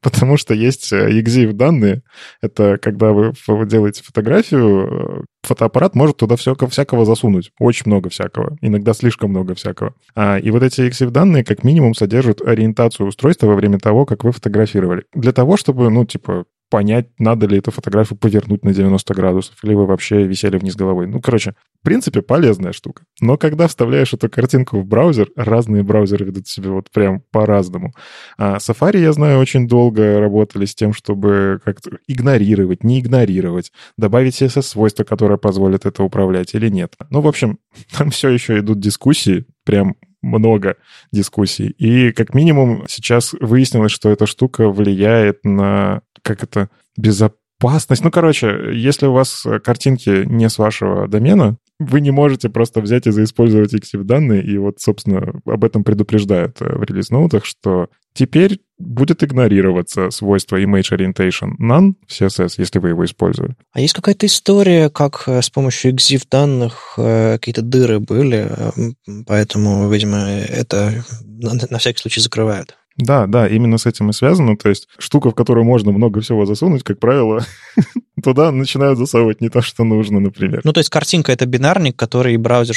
Потому что есть экзиф-данные. Это когда вы делаете фотографию, фотоаппарат может туда всякого засунуть. Очень много всякого. Иногда слишком много всякого. И вот эти экзиф-данные как минимум содержат ориентацию устройства во время того, как вы фотографировали. Для того, чтобы, ну, типа... понять, надо ли эту фотографию повернуть на девяносто градусов, или вы вообще висели вниз головой. Ну, короче, в принципе, полезная штука. Но когда вставляешь эту картинку в браузер, разные браузеры ведут себя вот прям по-разному. А Safari, я знаю, очень долго работали с тем, чтобы как-то игнорировать, не игнорировать, добавить си эс эс-свойства, которое позволит это управлять или нет. Ну, в общем, там все еще идут дискуссии, прям много дискуссий. И как минимум сейчас выяснилось, что эта штука влияет на... как это, безопасность. Ну, короче, если у вас картинки не с вашего домена, вы не можете просто взять и заиспользовать эксиф-данные, и вот, собственно, об этом предупреждают в релиз-ноутах, что теперь будет игнорироваться свойство image orientation none в си эс эс, если вы его использовали. А есть какая-то история, как с помощью экзиф-данных какие-то дыры были, поэтому, видимо, это на всякий случай закрывают. Да, да, именно с этим и связано. То есть штука, в которую можно много всего засунуть, как правило, туда начинают засовывать не то, что нужно, например. Ну, то есть картинка — это бинарник, который браузер,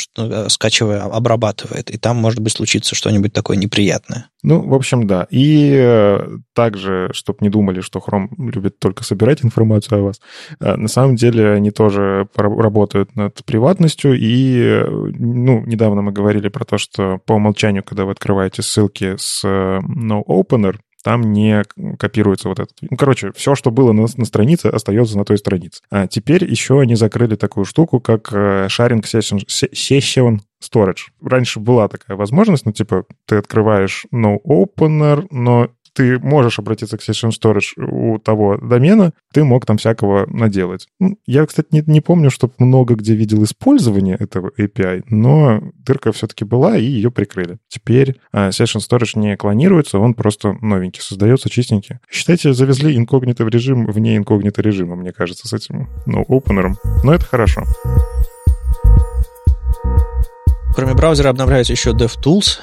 скачивая, обрабатывает, и там, может быть, случится что-нибудь такое неприятное. Ну, в общем, да. И также, чтобы не думали, что Chrome любит только собирать информацию о вас, на самом деле они тоже работают над приватностью, и, ну, недавно мы говорили про то, что по умолчанию, когда вы открываете ссылки с NoOpener, там не копируется вот этот... Ну, короче, все, что было на, на странице, остается на той странице. А теперь еще они закрыли такую штуку, как sharing session, session storage. Раньше была такая возможность, ну, типа, ты открываешь NoOpener, но ты можешь обратиться к session storage у того домена, ты мог там всякого наделать. Я, кстати, не, не помню, чтобы много где видел использование этого эй пи ай, но дырка все-таки была, и ее прикрыли. Теперь session storage не клонируется, он просто новенький, создается чистенький. Считайте, завезли инкогнито в режим вне инкогнито режима, мне кажется, с этим ноу-опенером. Но это хорошо. Кроме браузера обновляются еще DevTools,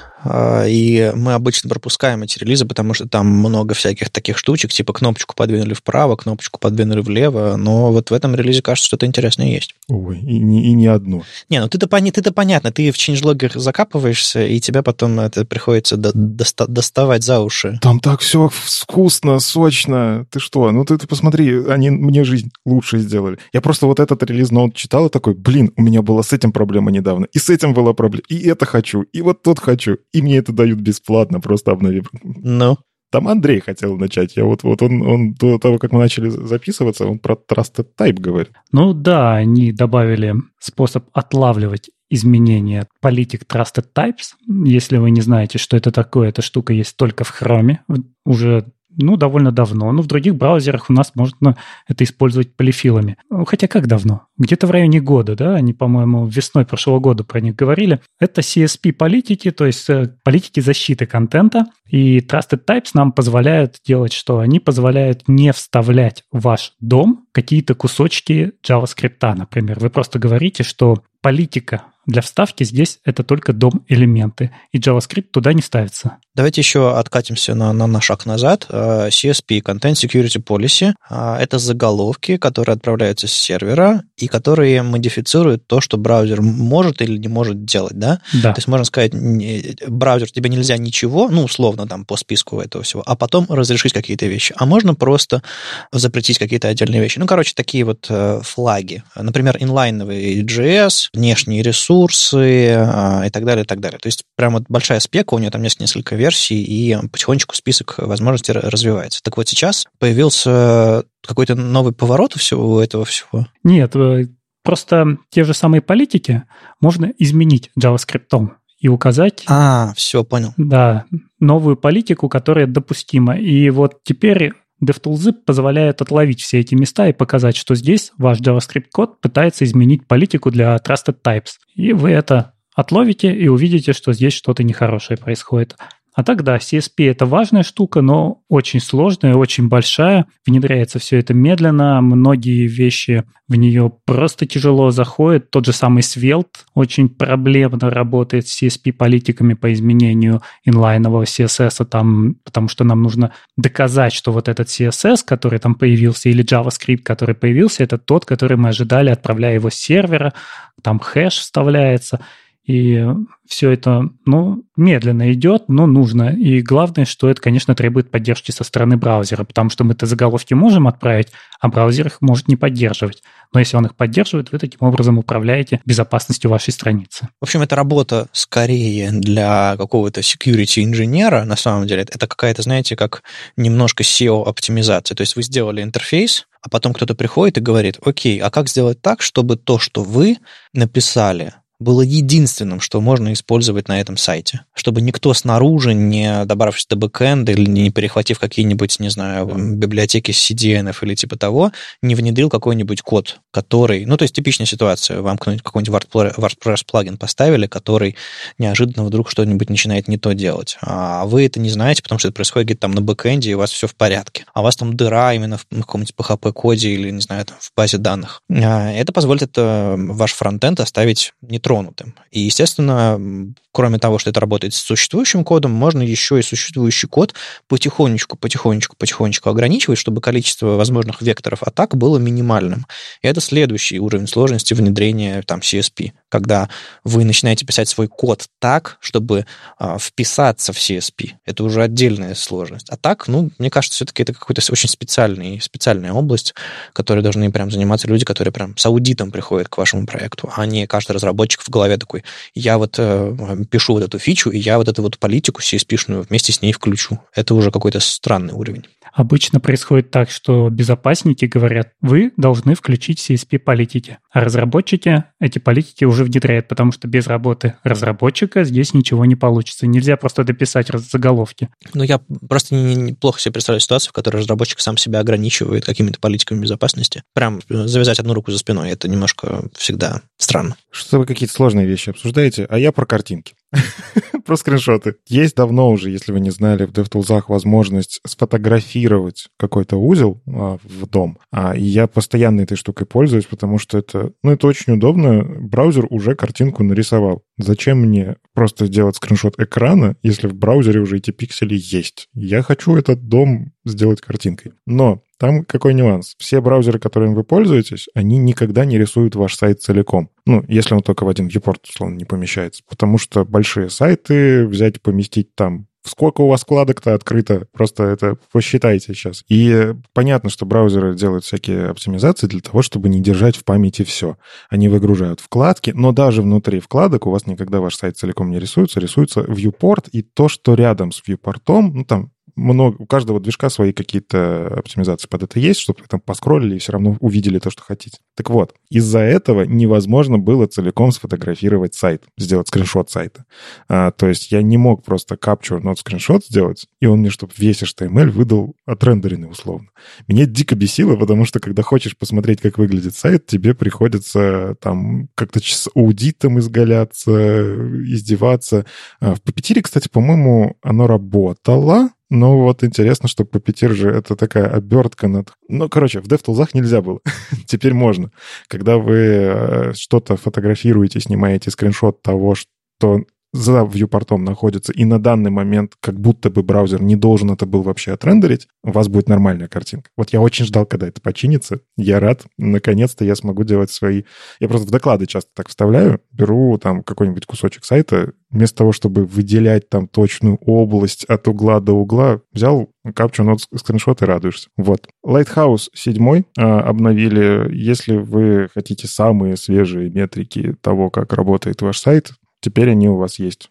и мы обычно пропускаем эти релизы, потому что там много всяких таких штучек, типа кнопочку подвинули вправо, кнопочку подвинули влево, но вот в этом релизе, кажется, что-то интересное есть. Ой, и не, и не одно. Не, ну ты-то, ты-то понятно, ты в ченджлогер закапываешься, и тебе потом это приходится до, доста, доставать за уши. Там так все вкусно, сочно. Ты что? Ну ты, ты посмотри, они мне жизнь лучше сделали. Я просто вот этот релиз ноут читал и такой, блин, у меня была с этим проблема недавно, и с этим была проблема, и это хочу, и вот тут хочу. И мне это дают бесплатно, просто обновив. Ну? No. Там Андрей хотел начать. Я вот, вот он, он до того, как мы начали записываться, он про Trusted Type говорит. Ну да, они добавили способ отлавливать изменения политик Trusted Types. Если вы не знаете, что это такое, эта штука есть только в Chrome. Уже... Ну, довольно давно. Но в других браузерах у нас можно это использовать полифилами. Хотя как давно? Где-то в районе года, да? Они, по-моему, весной прошлого года про них говорили. Это си эс пи-политики, то есть политики защиты контента. И Trusted Types нам позволяют делать что? Они позволяют не вставлять в ваш дом какие-то кусочки JavaScript, например. Вы просто говорите, что политика для вставки здесь это только дом-элементы, и JavaScript туда не ставится. Давайте еще откатимся на, на, на шаг назад. си эс пи, Content Security Policy, это заголовки, которые отправляются с сервера и которые модифицируют то, что браузер может или не может делать, да? Да. То есть можно сказать, браузер, тебе нельзя ничего, ну, условно, там, по списку этого всего, а потом разрешить какие-то вещи. А можно просто запретить какие-то отдельные вещи. Ну, короче, такие вот флаги. Например, инлайновый джей эс, внешние ресурсы и так далее, и так далее. То есть прям вот большая спека, у нее там есть несколько вещей, версий, и потихонечку список возможностей развивается. Так вот, сейчас появился какой-то новый поворот у всего этого всего? Нет, просто те же самые политики можно изменить JavaScript и указать... А, все, понял. Да, новую политику, которая допустима. И вот теперь DevTools позволяет отловить все эти места и показать, что здесь ваш JavaScript-код пытается изменить политику для Trusted Types. И вы это отловите и увидите, что здесь что-то нехорошее происходит. А так, да, си эс пи – это важная штука, но очень сложная, очень большая. Внедряется все это медленно, многие вещи в нее просто тяжело заходят. Тот же самый Svelte очень проблемно работает с си эс пи-политиками по изменению инлайнового си эс эс, там, потому что нам нужно доказать, что вот этот си эс эс, который там появился, или JavaScript, который появился, это тот, который мы ожидали, отправляя его с сервера, там хэш вставляется. И все это, ну, медленно идет, но нужно. И главное, что это, конечно, требует поддержки со стороны браузера, потому что мы-то заголовки можем отправить, а браузер их может не поддерживать. Но если он их поддерживает, вы таким образом управляете безопасностью вашей страницы. В общем, это работа скорее для какого-то security-инженера, на самом деле. Это какая-то, знаете, как немножко сео-оптимизация. То есть вы сделали интерфейс, а потом кто-то приходит и говорит, окей, а как сделать так, чтобы то, что вы написали, было единственным, что можно использовать на этом сайте. Чтобы никто снаружи, не добравшись до бэкэнда или не перехватив какие-нибудь, не знаю, библиотеки си ди эн-ов или типа того, не внедрил какой-нибудь код, который... Ну, то есть типичная ситуация. Вам какой-нибудь WordPress-плагин поставили, который неожиданно вдруг что-нибудь начинает не то делать. А вы это не знаете, потому что это происходит где-то там на бэкэнде, и у вас все в порядке. А у вас там дыра именно в каком-нибудь пи эйч пи-коде или, не знаю, там, в базе данных. Это позволит это, ваш фронтенд оставить не тронутым. И, естественно, кроме того, что это работает с существующим кодом, можно еще и существующий код потихонечку, потихонечку, потихонечку ограничивать, чтобы количество возможных векторов атак было минимальным. И это следующий уровень сложности внедрения там, си эс пи, когда вы начинаете писать свой код так, чтобы а, вписаться в си эс пи. Это уже отдельная сложность. А так, ну, мне кажется, все-таки это какая-то очень специальная, специальная область, которой должны прям заниматься люди, которые прям с аудитом приходят к вашему проекту, а не каждый разработчик в голове такой, я вот э, пишу вот эту фичу, и я вот эту вот политику си эс пи-шную вместе с ней включу. Это уже какой-то странный уровень. Обычно происходит так, что безопасники говорят, вы должны включить си эс пи-политики, а разработчики эти политики уже внедряют, потому что без работы разработчика здесь ничего не получится. Нельзя просто дописать заголовки. Ну, я просто неплохо себе представляю ситуацию, в которой разработчик сам себя ограничивает какими-то политиками безопасности. Прям завязать одну руку за спиной, это немножко всегда странно. Что вы какие-то сложные вещи обсуждаете, а я про картинки. Про скриншоты. Есть давно уже, если вы не знали, в DevTools возможность сфотографировать какой-то узел а, в дом. А, и я постоянно этой штукой пользуюсь, потому что это, ну, это очень удобно. Браузер уже картинку нарисовал. Зачем мне просто сделать скриншот экрана, если в браузере уже эти пиксели есть? Я хочу этот дом сделать картинкой. Но там какой нюанс? Все браузеры, которыми вы пользуетесь, они никогда не рисуют ваш сайт целиком. Ну, если он только в один вьюпорт, условно, не помещается. Потому что большие сайты взять и поместить там... Сколько у вас вкладок-то открыто? Просто это посчитайте сейчас. И понятно, что браузеры делают всякие оптимизации для того, чтобы не держать в памяти все. Они выгружают вкладки, но даже внутри вкладок у вас никогда ваш сайт целиком не рисуется. Рисуется вьюпорт и то, что рядом с вьюпортом, ну, там, много, у каждого движка свои какие-то оптимизации под это есть, чтобы вы там поскроллили и все равно увидели то, что хотите. Так вот, из-за этого невозможно было целиком сфотографировать сайт, сделать скриншот сайта. А, то есть я не мог просто capture not скриншот сделать, и он мне, чтобы весь эйч ти эм эль выдал отрендеренный условно. Меня дико бесило, потому что когда хочешь посмотреть, как выглядит сайт, тебе приходится там как-то с аудитом изгаляться, издеваться. А в Puppeteer, кстати, по-моему, оно работало, Ну вот интересно, что Puppeteer же это такая обертка над... Ну, короче, в DevTools нельзя было. Теперь можно. Когда вы что-то фотографируете, снимаете скриншот того, что за вьюпортом находится, и на данный момент как будто бы браузер не должен это был вообще отрендерить, у вас будет нормальная картинка. Вот я очень ждал, когда это починится. Я рад. Наконец-то я смогу делать свои... Я просто в доклады часто так вставляю, беру там какой-нибудь кусочек сайта, вместо того, чтобы выделять там точную область от угла до угла, взял капчу, нот, скриншот и радуешься. Вот. Lighthouse седьмой обновили. Если вы хотите самые свежие метрики того, как работает ваш сайт, теперь они у вас есть.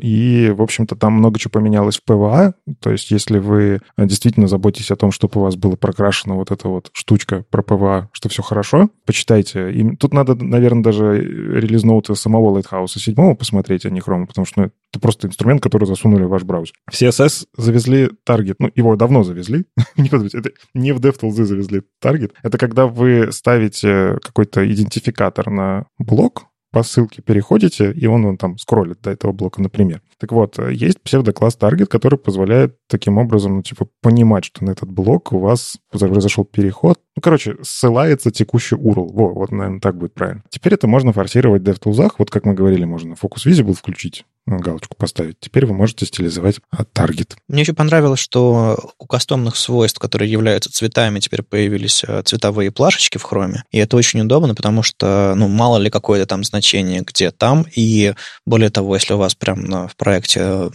И, в общем-то, там много чего поменялось в пэ вэ а. То есть, если вы действительно заботитесь о том, чтобы у вас была прокрашена вот эта вот штучка про пэ вэ а, что все хорошо, почитайте. И тут надо, наверное, даже релиз-ноуты самого Lighthouse седьмого посмотреть, а не Chrome, потому что ну, это просто инструмент, который засунули в ваш браузер. В си эс эс завезли таргет. Ну, его давно завезли. Не подумайте, это не в DevTools завезли таргет. Это когда вы ставите какой-то идентификатор на блок, по ссылке переходите, и он, он там скроллит до этого блока, например. Так вот, есть псевдокласс Target, который позволяет таким образом, ну, типа, понимать, что на этот блок у вас произошел переход. Ну, короче, ссылается текущий ю ар эл. Во, вот, наверное, так будет правильно. Теперь это можно форсировать в DevTools. Вот, как мы говорили, можно Focus Visible включить, галочку поставить. Теперь вы можете стилизовать таргет. Мне еще понравилось, что у кастомных свойств, которые являются цветами, теперь появились цветовые плашечки в Chrome. И это очень удобно, потому что, ну, мало ли какое-то там значение, где там. И более того, если у вас прям в проекте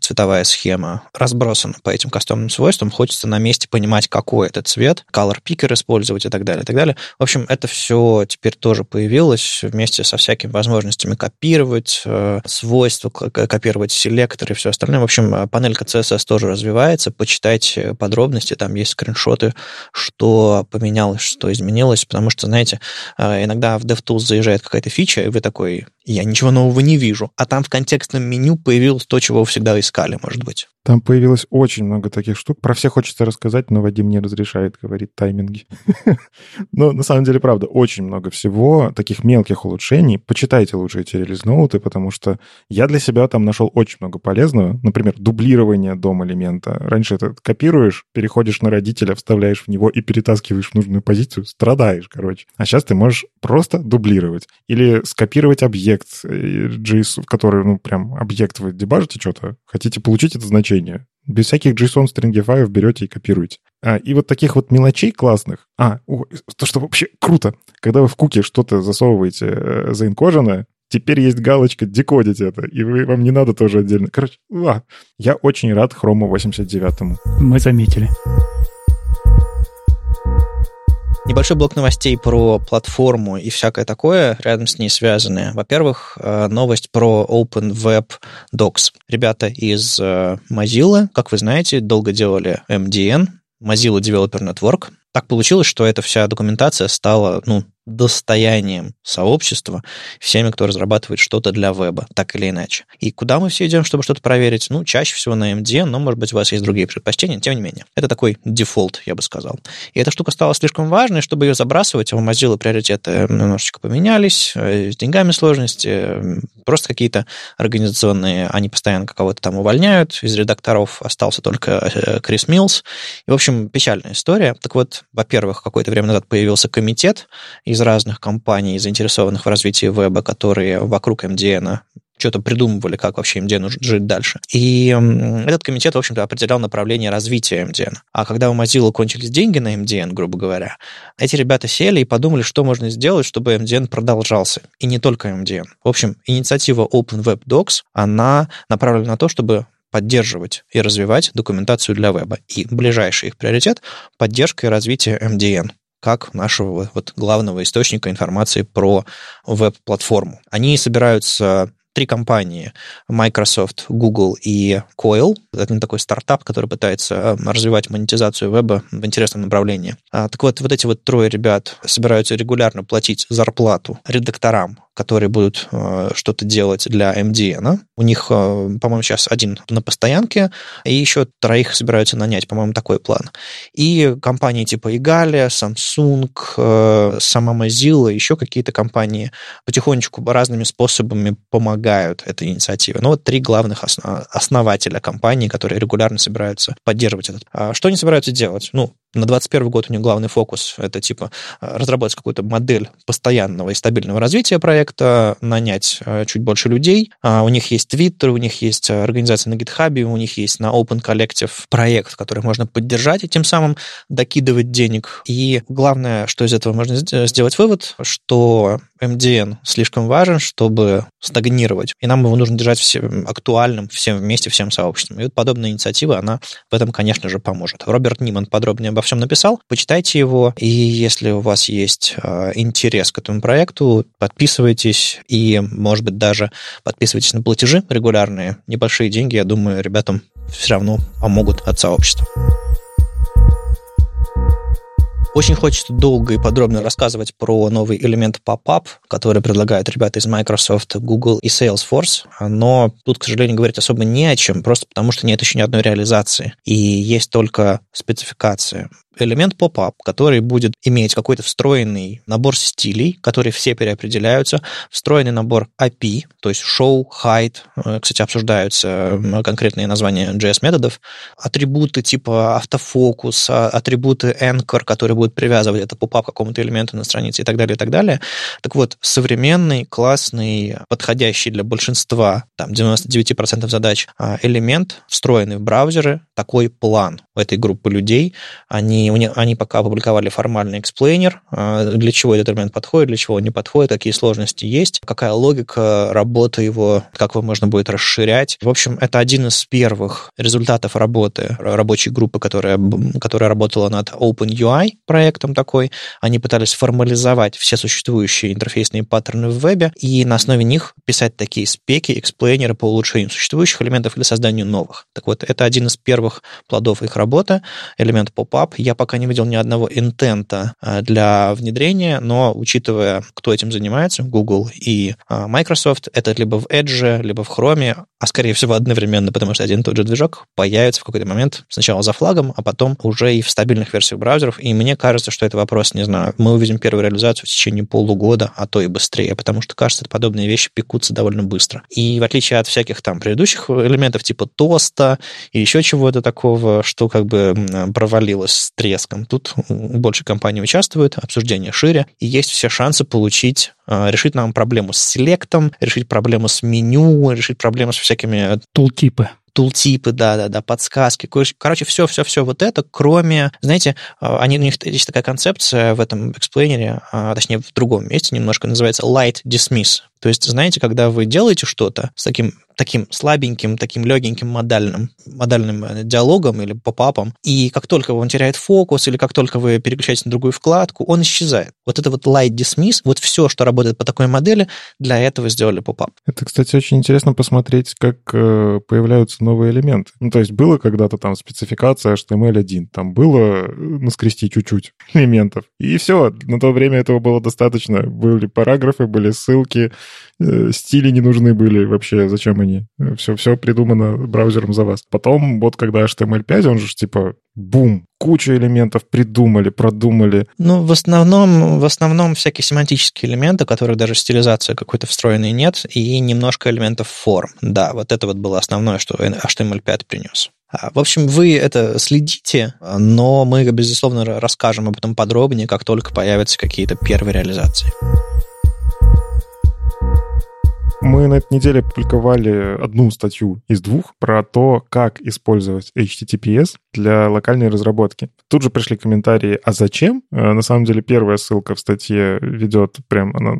цветовая схема разбросана по этим кастомным свойствам, хочется на месте понимать, какой это цвет, color picker использовать и так далее, и так далее. В общем, это все теперь тоже появилось вместе со всякими возможностями копировать, свойства копировать селекторы и все остальное. В общем, панелька си эс эс тоже развивается. Почитайте подробности, там есть скриншоты, что поменялось, что изменилось, потому что, знаете, иногда в DevTools заезжает какая-то фича, и вы такой, я ничего нового не вижу. А там в контекстном меню появилось то, чего вы всегда искали, может быть. Там появилось очень много таких штук. Про все хочется рассказать, но Вадим не разрешает говорить тайминги. Но на самом деле, правда, очень много всего, таких мелких улучшений. Почитайте лучше эти релиз-ноуты, потому что я для себя там нашел очень много полезного. Например, дублирование дом-элемента. Раньше это копируешь, переходишь на родителя, вставляешь в него и перетаскиваешь в нужную позицию. Страдаешь, короче. А сейчас ты можешь просто дублировать. Или скопировать объект джей эс, который, ну, прям объект вы дебажите что-то, хотите получить это значение. Без всяких JSON-стрингифаев берете и копируете. А, и вот таких вот мелочей классных. А, о, то, что вообще круто. Когда вы в куки что-то засовываете э, заинкоженное, теперь есть галочка «Декодить это», и вы, вам не надо тоже отдельно. Короче, а, я очень рад Хрому восемьдесят девятому. Мы заметили. Небольшой блок новостей про платформу и всякое такое, рядом с ней связанное. Во-первых, новость про Open Web Docs. Ребята из Mozilla, как вы знаете, долго делали эм ди эн, Mozilla Developer Network. Так получилось, что эта вся документация стала, ну, достоянием сообщества, всеми, кто разрабатывает что-то для веба, так или иначе. И куда мы все идем, чтобы что-то проверить? Ну, чаще всего на эм ди эн, но, может быть, у вас есть другие предпочтения, тем не менее. Это такой дефолт, я бы сказал. И эта штука стала слишком важной, чтобы ее забрасывать, а у Mozilla приоритеты немножечко поменялись, с деньгами сложности, просто какие-то организационные, они постоянно кого-то там увольняют, из редакторов остался только Крис Милс. И, в общем, печальная история. Так вот, во-первых, какое-то время назад появился комитет из разных компаний, заинтересованных в развитии веба, которые вокруг эм ди эн что-то придумывали, как вообще эм ди эн жить дальше. И этот комитет, в общем-то, определял направление развития эм ди эн. А когда у Mozilla кончились деньги на эм ди эн, грубо говоря, эти ребята сели и подумали, что можно сделать, чтобы эм ди эн продолжался. И не только эм ди эн. В общем, инициатива Open Web Docs, она направлена на то, чтобы поддерживать и развивать документацию для веба. И ближайший их приоритет — поддержка и развитие эм ди эн как нашего вот главного источника информации про веб-платформу. Они собираются... Три компании – Microsoft, Google и Coil. Это такой стартап, который пытается развивать монетизацию веба в интересном направлении. Так вот, вот эти вот трое ребят собираются регулярно платить зарплату редакторам которые будут э, что-то делать для эм ди эн. У них, э, по-моему, сейчас один на постоянке, и еще троих собираются нанять, по-моему, такой план. И компании типа Игалия, Samsung, э, сама Mozilla, еще какие-то компании потихонечку разными способами помогают этой инициативе. Ну, вот три главных основ- основателя компаний, которые регулярно собираются поддерживать этот. А что они собираются делать? Ну, на двадцать первый год у них главный фокус – это типа разработать какую-то модель постоянного и стабильного развития проекта, нанять чуть больше людей. У них есть Twitter, у них есть организация на GitHub, у них есть на Open Collective проект, который можно поддержать и тем самым докидывать денег. И главное, что из этого можно сделать вывод, что эм ди эн слишком важен, чтобы стагнировать. И нам его нужно держать всем актуальным, всем вместе, всем сообществом. И вот подобная инициатива, она в этом, конечно же, поможет. Роберт Ниман подробнее обо всем написал. Почитайте его. И если у вас есть интерес к этому проекту, подписывайтесь. И, может быть, даже подписывайтесь на платежи регулярные. Небольшие деньги, я думаю, ребятам все равно помогут от сообщества. Очень хочется долго и подробно рассказывать про новый элемент popup, который предлагают ребята из Microsoft, Google и Salesforce, но тут, к сожалению, говорить особо не о чем, просто потому что нет еще ни одной реализации, и есть только спецификация. Элемент popup, который будет иметь какой-то встроенный набор стилей, которые все переопределяются, встроенный набор эй пи ай, то есть show, hide, кстати, обсуждаются конкретные названия джей эс-методов, атрибуты типа автофокус, атрибуты anchor, которые будут привязывать это popup к какому-то элементу на странице и так далее, и так далее. Так вот, современный, классный, подходящий для большинства, там, девяносто девять процентов задач элемент, встроенный в браузеры, такой план у этой группы людей, они И они пока опубликовали формальный эксплейнер, для чего этот элемент подходит, для чего он не подходит, какие сложности есть, какая логика работы его, как его можно будет расширять. В общем, это один из первых результатов работы рабочей группы, которая, которая работала над OpenUI проектом такой. Они пытались формализовать все существующие интерфейсные паттерны в вебе и на основе них писать такие спеки, эксплейнеры по улучшению существующих элементов или созданию новых. Так вот, это один из первых плодов их работы, элемент popup. Я пока не видел ни одного интента для внедрения, но, учитывая, кто этим занимается, Google и Microsoft, это либо в Edge, либо в Chrome, а, скорее всего, одновременно, потому что один и тот же движок появится в какой-то момент сначала за флагом, а потом уже и в стабильных версиях браузеров. И мне кажется, что это вопрос, не знаю, мы увидим первую реализацию в течение полугода, а то и быстрее, потому что, кажется, подобные вещи пекутся довольно быстро. И в отличие от всяких там предыдущих элементов типа тоста и еще чего-то такого, что как бы провалилось с треском. Тут больше компаний участвует, обсуждение шире, и есть все шансы получить, решить нам проблему с селектом, решить проблему с меню, решить проблему с всякими... Тултипы. Тултипы, да-да-да, подсказки. Короче, все-все-все вот это, кроме... Знаете, они, у них есть такая концепция в этом эксплейнере, а, точнее, в другом месте немножко, называется light dismiss. То есть, знаете, когда вы делаете что-то с таким, таким слабеньким, таким легеньким модальным, модальным диалогом или попапом, и как только он теряет фокус, или как только вы переключаетесь на другую вкладку, он исчезает. Вот это вот light dismiss, вот все, что работает по такой модели, для этого сделали попап. Это, кстати, очень интересно посмотреть, как появляются новые элементы. Ну, то есть, было когда-то там спецификация эйч ти эм эль один, там было наскрести чуть-чуть элементов, и все, на то время этого было достаточно. Были параграфы, были ссылки, стили не нужны были вообще, зачем они? Все, все придумано браузером за вас. Потом, вот когда эйч ти эм эль пять, он же типа бум, кучу элементов придумали, продумали. Ну, в основном, в основном всякие семантические элементы, которых даже стилизация какой-то встроенной нет, и немножко элементов форм. Да, вот это вот было основное, что эйч ти эм эль пять принес. В общем, вы это следите, но мы, безусловно, расскажем об этом подробнее, как только появятся какие-то первые реализации. Мы на этой неделе опубликовали одну статью из двух про то, как использовать эйч ти ти пи эс для локальной разработки. Тут же пришли комментарии, а зачем? На самом деле первая ссылка в статье ведет прям... Она...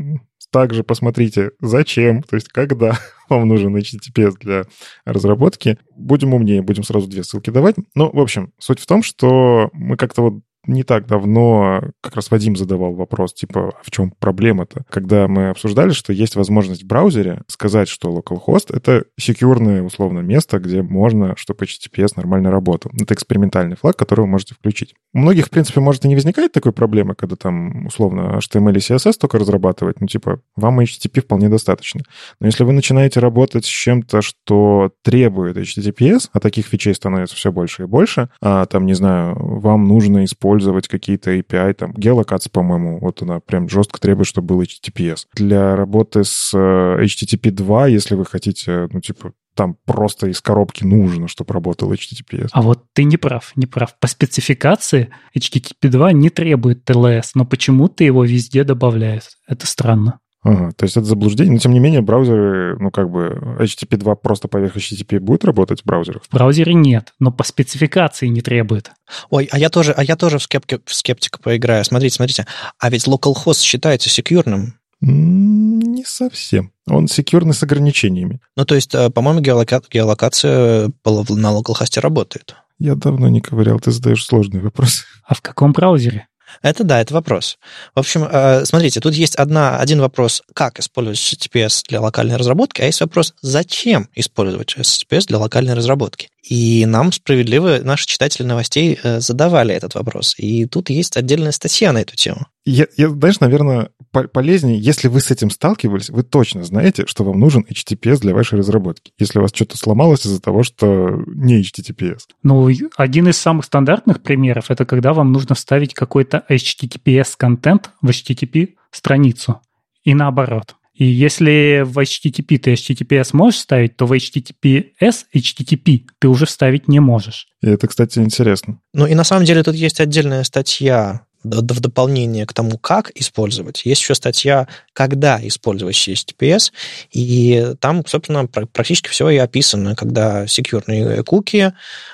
Также посмотрите, зачем, то есть когда вам нужен эйч ти ти пи эс для разработки. Будем умнее, будем сразу две ссылки давать. Но, в общем, суть в том, что мы как-то вот не так давно как раз Вадим задавал вопрос, типа, в чем проблема-то? Когда мы обсуждали, что есть возможность в браузере сказать, что localhost — это секьюрное, условно, место, где можно, чтобы эйч ти ти пи эс нормально работал. Это экспериментальный флаг, который вы можете включить. У многих, в принципе, может и не возникает такой проблемы, когда там, условно, эйч ти эм эль и си эс эс только разрабатывать. Ну, типа, вам эйч ти ти пи вполне достаточно. Но если вы начинаете работать с чем-то, что требует эйч ти ти пи эс, а таких фичей становится все больше и больше, а там, не знаю, вам нужно использовать использовать какие-то эй пи ай, там, геолокация, по-моему, вот она прям жестко требует, чтобы был эйч ти ти пи эс. Для работы с эйч ти ти пи два, если вы хотите, ну, типа, там просто из коробки нужно, чтобы работал эйч ти ти пи эс. А вот ты не прав, не прав. По спецификации эйч ти ти пи два не требует ти эл эс, но почему-то его везде добавляют. Это странно. Ага, то есть это заблуждение, но тем не менее браузеры, ну как бы эйч ти ти пи два просто поверх эйч ти ти пи будет работать в браузерах? В браузере нет, но по спецификации не требует. Ой, а я тоже, а я тоже в, скепти, в скептика поиграю. Смотрите, смотрите, а ведь localhost считается секьюрным. Не совсем. Он секьюрный с ограничениями. Ну то есть, по-моему, геолока- геолокация на localhost работает. Я давно не ковырял, ты задаешь сложный вопрос. А в каком браузере? Это да, это вопрос. В общем, смотрите, тут есть одна, один вопрос, как использовать эйч ти ти пи эс для локальной разработки, а есть вопрос, зачем использовать эйч ти ти пи эс для локальной разработки. И нам справедливо наши читатели новостей задавали этот вопрос. И тут есть отдельная статья на эту тему. Я, я, знаешь, наверное, полезнее, если вы с этим сталкивались, вы точно знаете, что вам нужен эйч ти ти пи эс для вашей разработки, если у вас что-то сломалось из-за того, что не эйч ти ти пи эс. Ну, один из самых стандартных примеров — это когда вам нужно вставить какой-то эйч ти ти пи эс-контент в эйч ти ти пи-страницу и наоборот. И если в эйч ти ти пи ты эйч ти ти пи эс можешь вставить, то в эйч ти ти пи эс эйч ти ти пи ты уже вставить не можешь. И это, кстати, интересно. Ну и на самом деле тут есть отдельная статья в дополнение к тому, как использовать. Есть еще статья «Когда использовать эйч ти ти пи эс», и там, собственно, практически все и описано, когда секьюрные куки,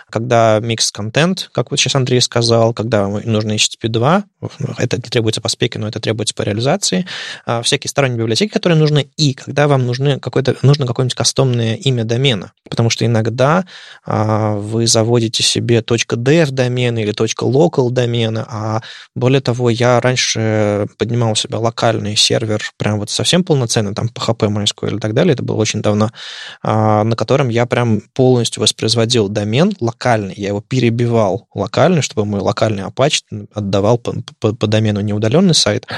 когда микс-контент, как вот сейчас Андрей сказал, когда нужно эйч ти ти пи два, это не требуется по спеке, но это требуется по реализации, всякие сторонние библиотеки, которые нужны, и когда вам нужны какое-то, нужно какое-нибудь кастомное имя домена, потому что иногда вы заводите себе .dev домена или .local домена, а более того, я раньше поднимал у себя локальный сервер, прям вот совсем полноценный, там пи эйч пи, MySQL и так далее, это было очень давно, на котором я прям полностью воспроизводил домен локальный, я его перебивал локально, чтобы мой локальный Apache отдавал по, по, по домену не удаленный сайт,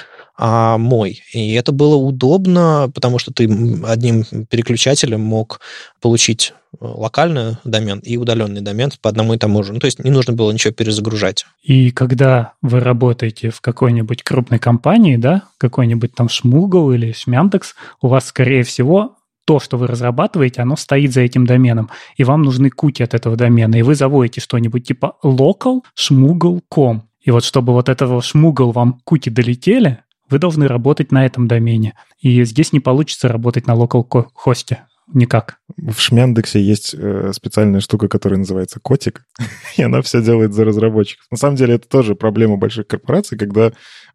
а мой. И это было удобно, потому что ты одним переключателем мог получить локальный домен и удаленный домен по одному и тому же. Ну, то есть не нужно было ничего перезагружать. И когда вы работаете в какой-нибудь крупной компании, да, какой-нибудь там Шмугл или Шмяндекс, у вас, скорее всего, то, что вы разрабатываете, оно стоит за этим доменом, и вам нужны куки от этого домена, и вы заводите что-нибудь типа local шмугл точка ком. И вот чтобы вот этого шмугл вам куки долетели, вы должны работать на этом домене. И здесь не получится работать на локал-хосте никак. В Шмяндексе есть э, специальная штука, которая называется котик, и она все делает за разработчиков. На самом деле это тоже проблема больших корпораций, когда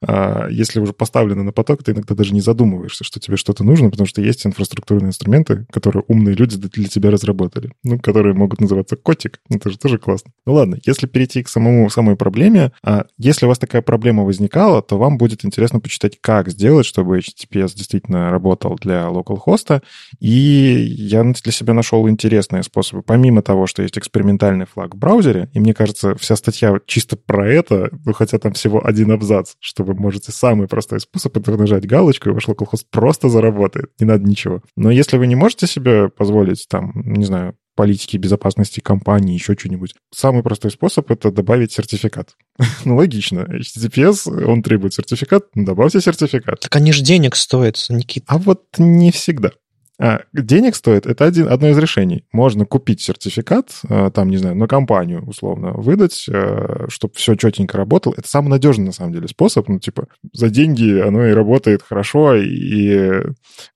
э, если уже поставлено на поток, ты иногда даже не задумываешься, что тебе что-то нужно, потому что есть инфраструктурные инструменты, которые умные люди для тебя разработали, ну, которые могут называться котик. Это же тоже классно. Ну ладно, если перейти к самому, самой проблеме, э, если у вас такая проблема возникала, то вам будет интересно почитать, как сделать, чтобы эйч ти ти пи эс действительно работал для локал-хоста, и я для себя нашел интересные способы. Помимо того, что есть экспериментальный флаг в браузере, и мне кажется, вся статья чисто про это, ну, хотя там всего один абзац, что вы можете самый простой способ — это нажать галочку, и ваш localhost просто заработает. Не надо ничего. Но если вы не можете себе позволить, там, не знаю, политики, безопасности компании, еще что-нибудь. Самый простой способ — это добавить сертификат. Ну, логично. эйч ти ти пи эс, он требует сертификат, добавьте сертификат. Так они же денег стоят, Никита. А вот не всегда. А, денег стоит, это один, одно из решений. Можно купить сертификат, там, не знаю, на компанию, условно, выдать, чтобы все четенько работало. Это самый надежный, на самом деле, способ. Ну, типа, за деньги оно и работает хорошо, и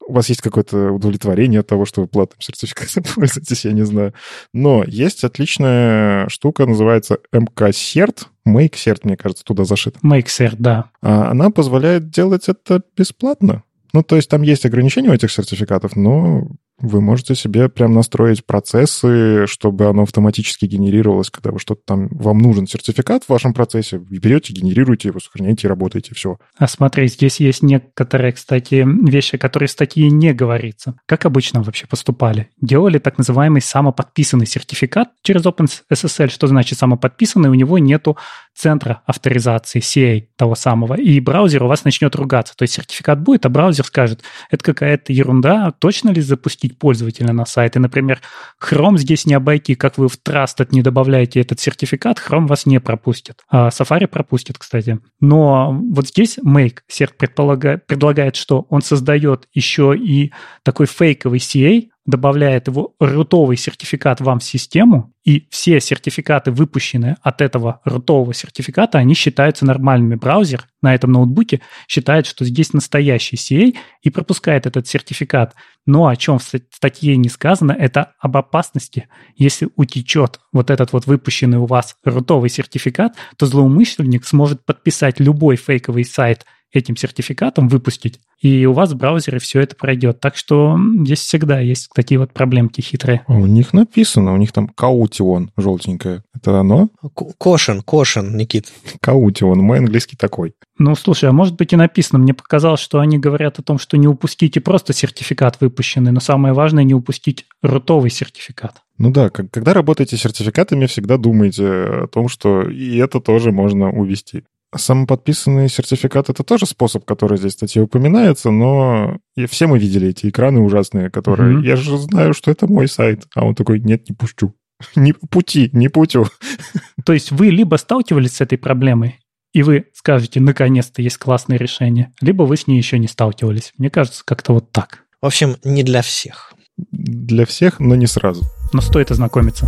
у вас есть какое-то удовлетворение от того, что вы платным сертификатом пользуетесь, я не знаю. Но есть отличная штука, называется эм ка серт. MakeCert, мне кажется, туда зашит. MakeCert, да. А, она позволяет делать это бесплатно. Ну, то есть там есть ограничения у этих сертификатов, но Вы можете себе прям настроить процессы, чтобы оно автоматически генерировалось, когда вы что-то там... Вам нужен сертификат в вашем процессе, берете, генерируете его, сохраняете и работаете, все. А смотри, здесь есть некоторые, кстати, вещи, которые в статье не говорится. Как обычно вообще поступали? Делали так называемый самоподписанный сертификат через OpenSSL. Что значит самоподписанный? У него нету центра авторизации, си эй того самого. И браузер у вас начнет ругаться. То есть сертификат будет, а браузер скажет, это какая-то ерунда, точно ли запустить пользователя на сайт. И, например, Chrome здесь не обойти. Как вы в Trusted не добавляете этот сертификат, Chrome вас не пропустит. А Safari пропустит, кстати. Но вот здесь Make предполагает, что он создает еще и такой фейковый си эй, добавляет его рутовый сертификат вам в систему, и все сертификаты, выпущенные от этого рутового сертификата, они считаются нормальными. Браузер на этом ноутбуке считает, что здесь настоящий си эй и пропускает этот сертификат. Но о чем в статье не сказано, это об опасности. Если утечет вот этот вот выпущенный у вас рутовый сертификат, то злоумышленник сможет подписать любой фейковый сайт этим сертификатом, выпустить, и у вас в браузере все это пройдет. Так что здесь всегда есть такие вот проблемки хитрые. У них написано, у них там каутион желтенькое. Это оно? Кошен, кошен, Никит. Каутион, мой английский такой. Ну, слушай, а может быть и написано. Мне показалось, что они говорят о том, что не упустите просто сертификат выпущенный, но самое важное — не упустить рутовый сертификат. Ну да, как, когда работаете с сертификатами, всегда думайте о том, что и это тоже можно увести. Самоподписанный сертификат — это тоже способ, который здесь в статье упоминается, но и все мы видели эти экраны ужасные, которые... Mm-hmm. Я же знаю, что это мой сайт. А он такой: нет, не пущу. Не пути, не путю. То есть вы либо сталкивались с этой проблемой, и вы скажете, наконец-то есть классное решение, либо вы с ней еще не сталкивались. Мне кажется, как-то вот так. В общем, не для всех. Для всех, но не сразу. Но стоит ознакомиться.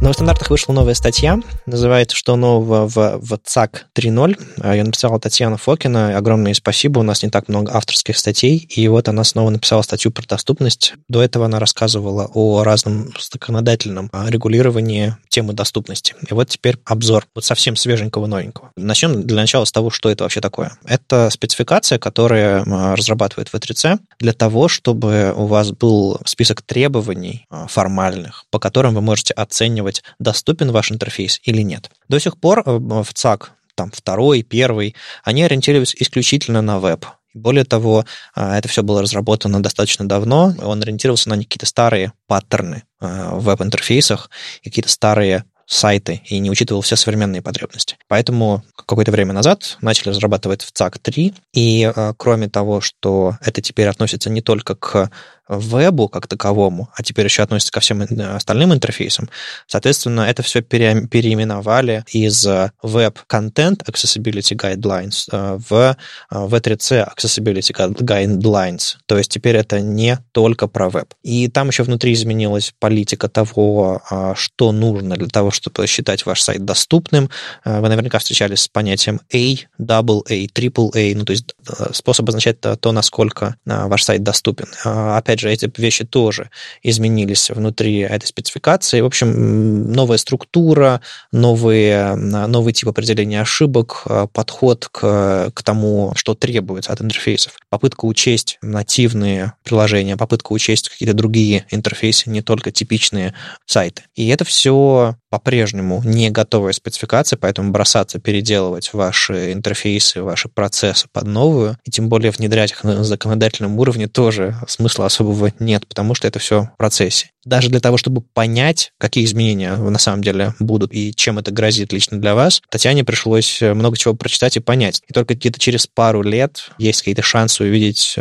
Но в стандартах вышла новая статья, называется «Что нового в, в ЦАК три ноль». Ее написала Татьяна Фокина, огромное спасибо, у нас не так много авторских статей, и вот она снова написала статью про доступность. До этого она рассказывала о разном законодательном регулировании темы доступности. И вот теперь обзор вот совсем свеженького, новенького. Начнем для начала с того, что это вообще такое. Это спецификация, которая разрабатывает ви три си для того, чтобы у вас был список требований формальных, по которым вы можете оценивать, доступен ваш интерфейс или нет. До сих пор в ЦАК, там, второй, первый, они ориентировались исключительно на веб. Более того, это все было разработано достаточно давно, он ориентировался на какие-то старые паттерны в веб-интерфейсах, какие-то старые сайты, и не учитывал все современные потребности. Поэтому какое-то время назад начали разрабатывать в ЦАК три, и кроме того, что это теперь относится не только к вебу как таковому, а теперь еще относится ко всем остальным интерфейсам, соответственно, это все пере, переименовали из Web Content Accessibility Guidelines в ви три си Accessibility Guidelines. То есть теперь это не только про веб. И там еще внутри изменилась политика того, что нужно для того, чтобы считать ваш сайт доступным. Вы наверняка встречались с понятием A, эй эй, эй эй, ну, то есть способ означает то, насколько ваш сайт доступен. Опять же, эти вещи тоже изменились внутри этой спецификации. В общем, новая структура, новые, новый тип определения ошибок, подход к, к тому, что требуется от интерфейсов. Попытка учесть нативные приложения, попытка учесть какие-то другие интерфейсы, не только типичные сайты. И это все по-прежнему не готовая спецификация, поэтому бросаться переделывать ваши интерфейсы, ваши процессы под новую, и тем более внедрять их на законодательном уровне, тоже смысла особого нет, потому что это все в процессе. Даже для того, чтобы понять, какие изменения на самом деле будут и чем это грозит лично для вас, Татьяне пришлось много чего прочитать и понять. И только где-то через пару лет есть какие-то шансы увидеть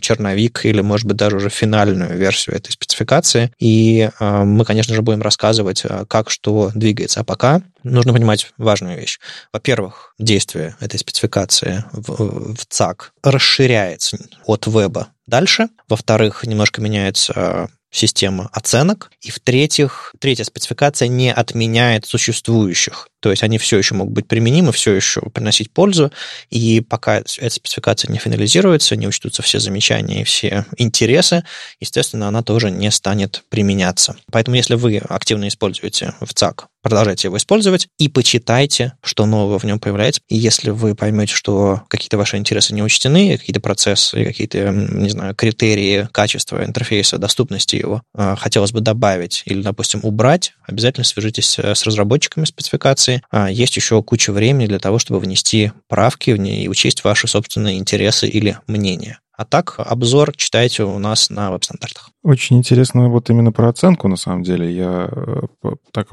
черновик или, может быть, даже уже финальную версию этой спецификации. И мы, конечно же, будем рассказывать, как что двигается. А пока нужно понимать важную вещь. Во-первых, действие этой спецификации в, в ЦАК расширяется от веба дальше. Во-вторых, немножко меняется система оценок. И в-третьих, третья спецификация не отменяет существующих. То есть они все еще могут быть применимы, все еще приносить пользу. И пока эта спецификация не финализируется, не учтутся все замечания и все интересы, естественно, она тоже не станет применяться. Поэтому если вы активно используете в ЦАК продолжайте его использовать и почитайте, что нового в нем появляется. И если вы поймете, что какие-то ваши интересы не учтены, какие-то процессы, какие-то, не знаю, критерии качества интерфейса, доступности его э, хотелось бы добавить или, допустим, убрать, обязательно свяжитесь с разработчиками спецификации. А есть еще куча времени для того, чтобы внести правки в ней и учесть ваши собственные интересы или мнения. А так, обзор читайте у нас на веб-стандартах. Очень интересно вот именно про оценку, на самом деле. Я так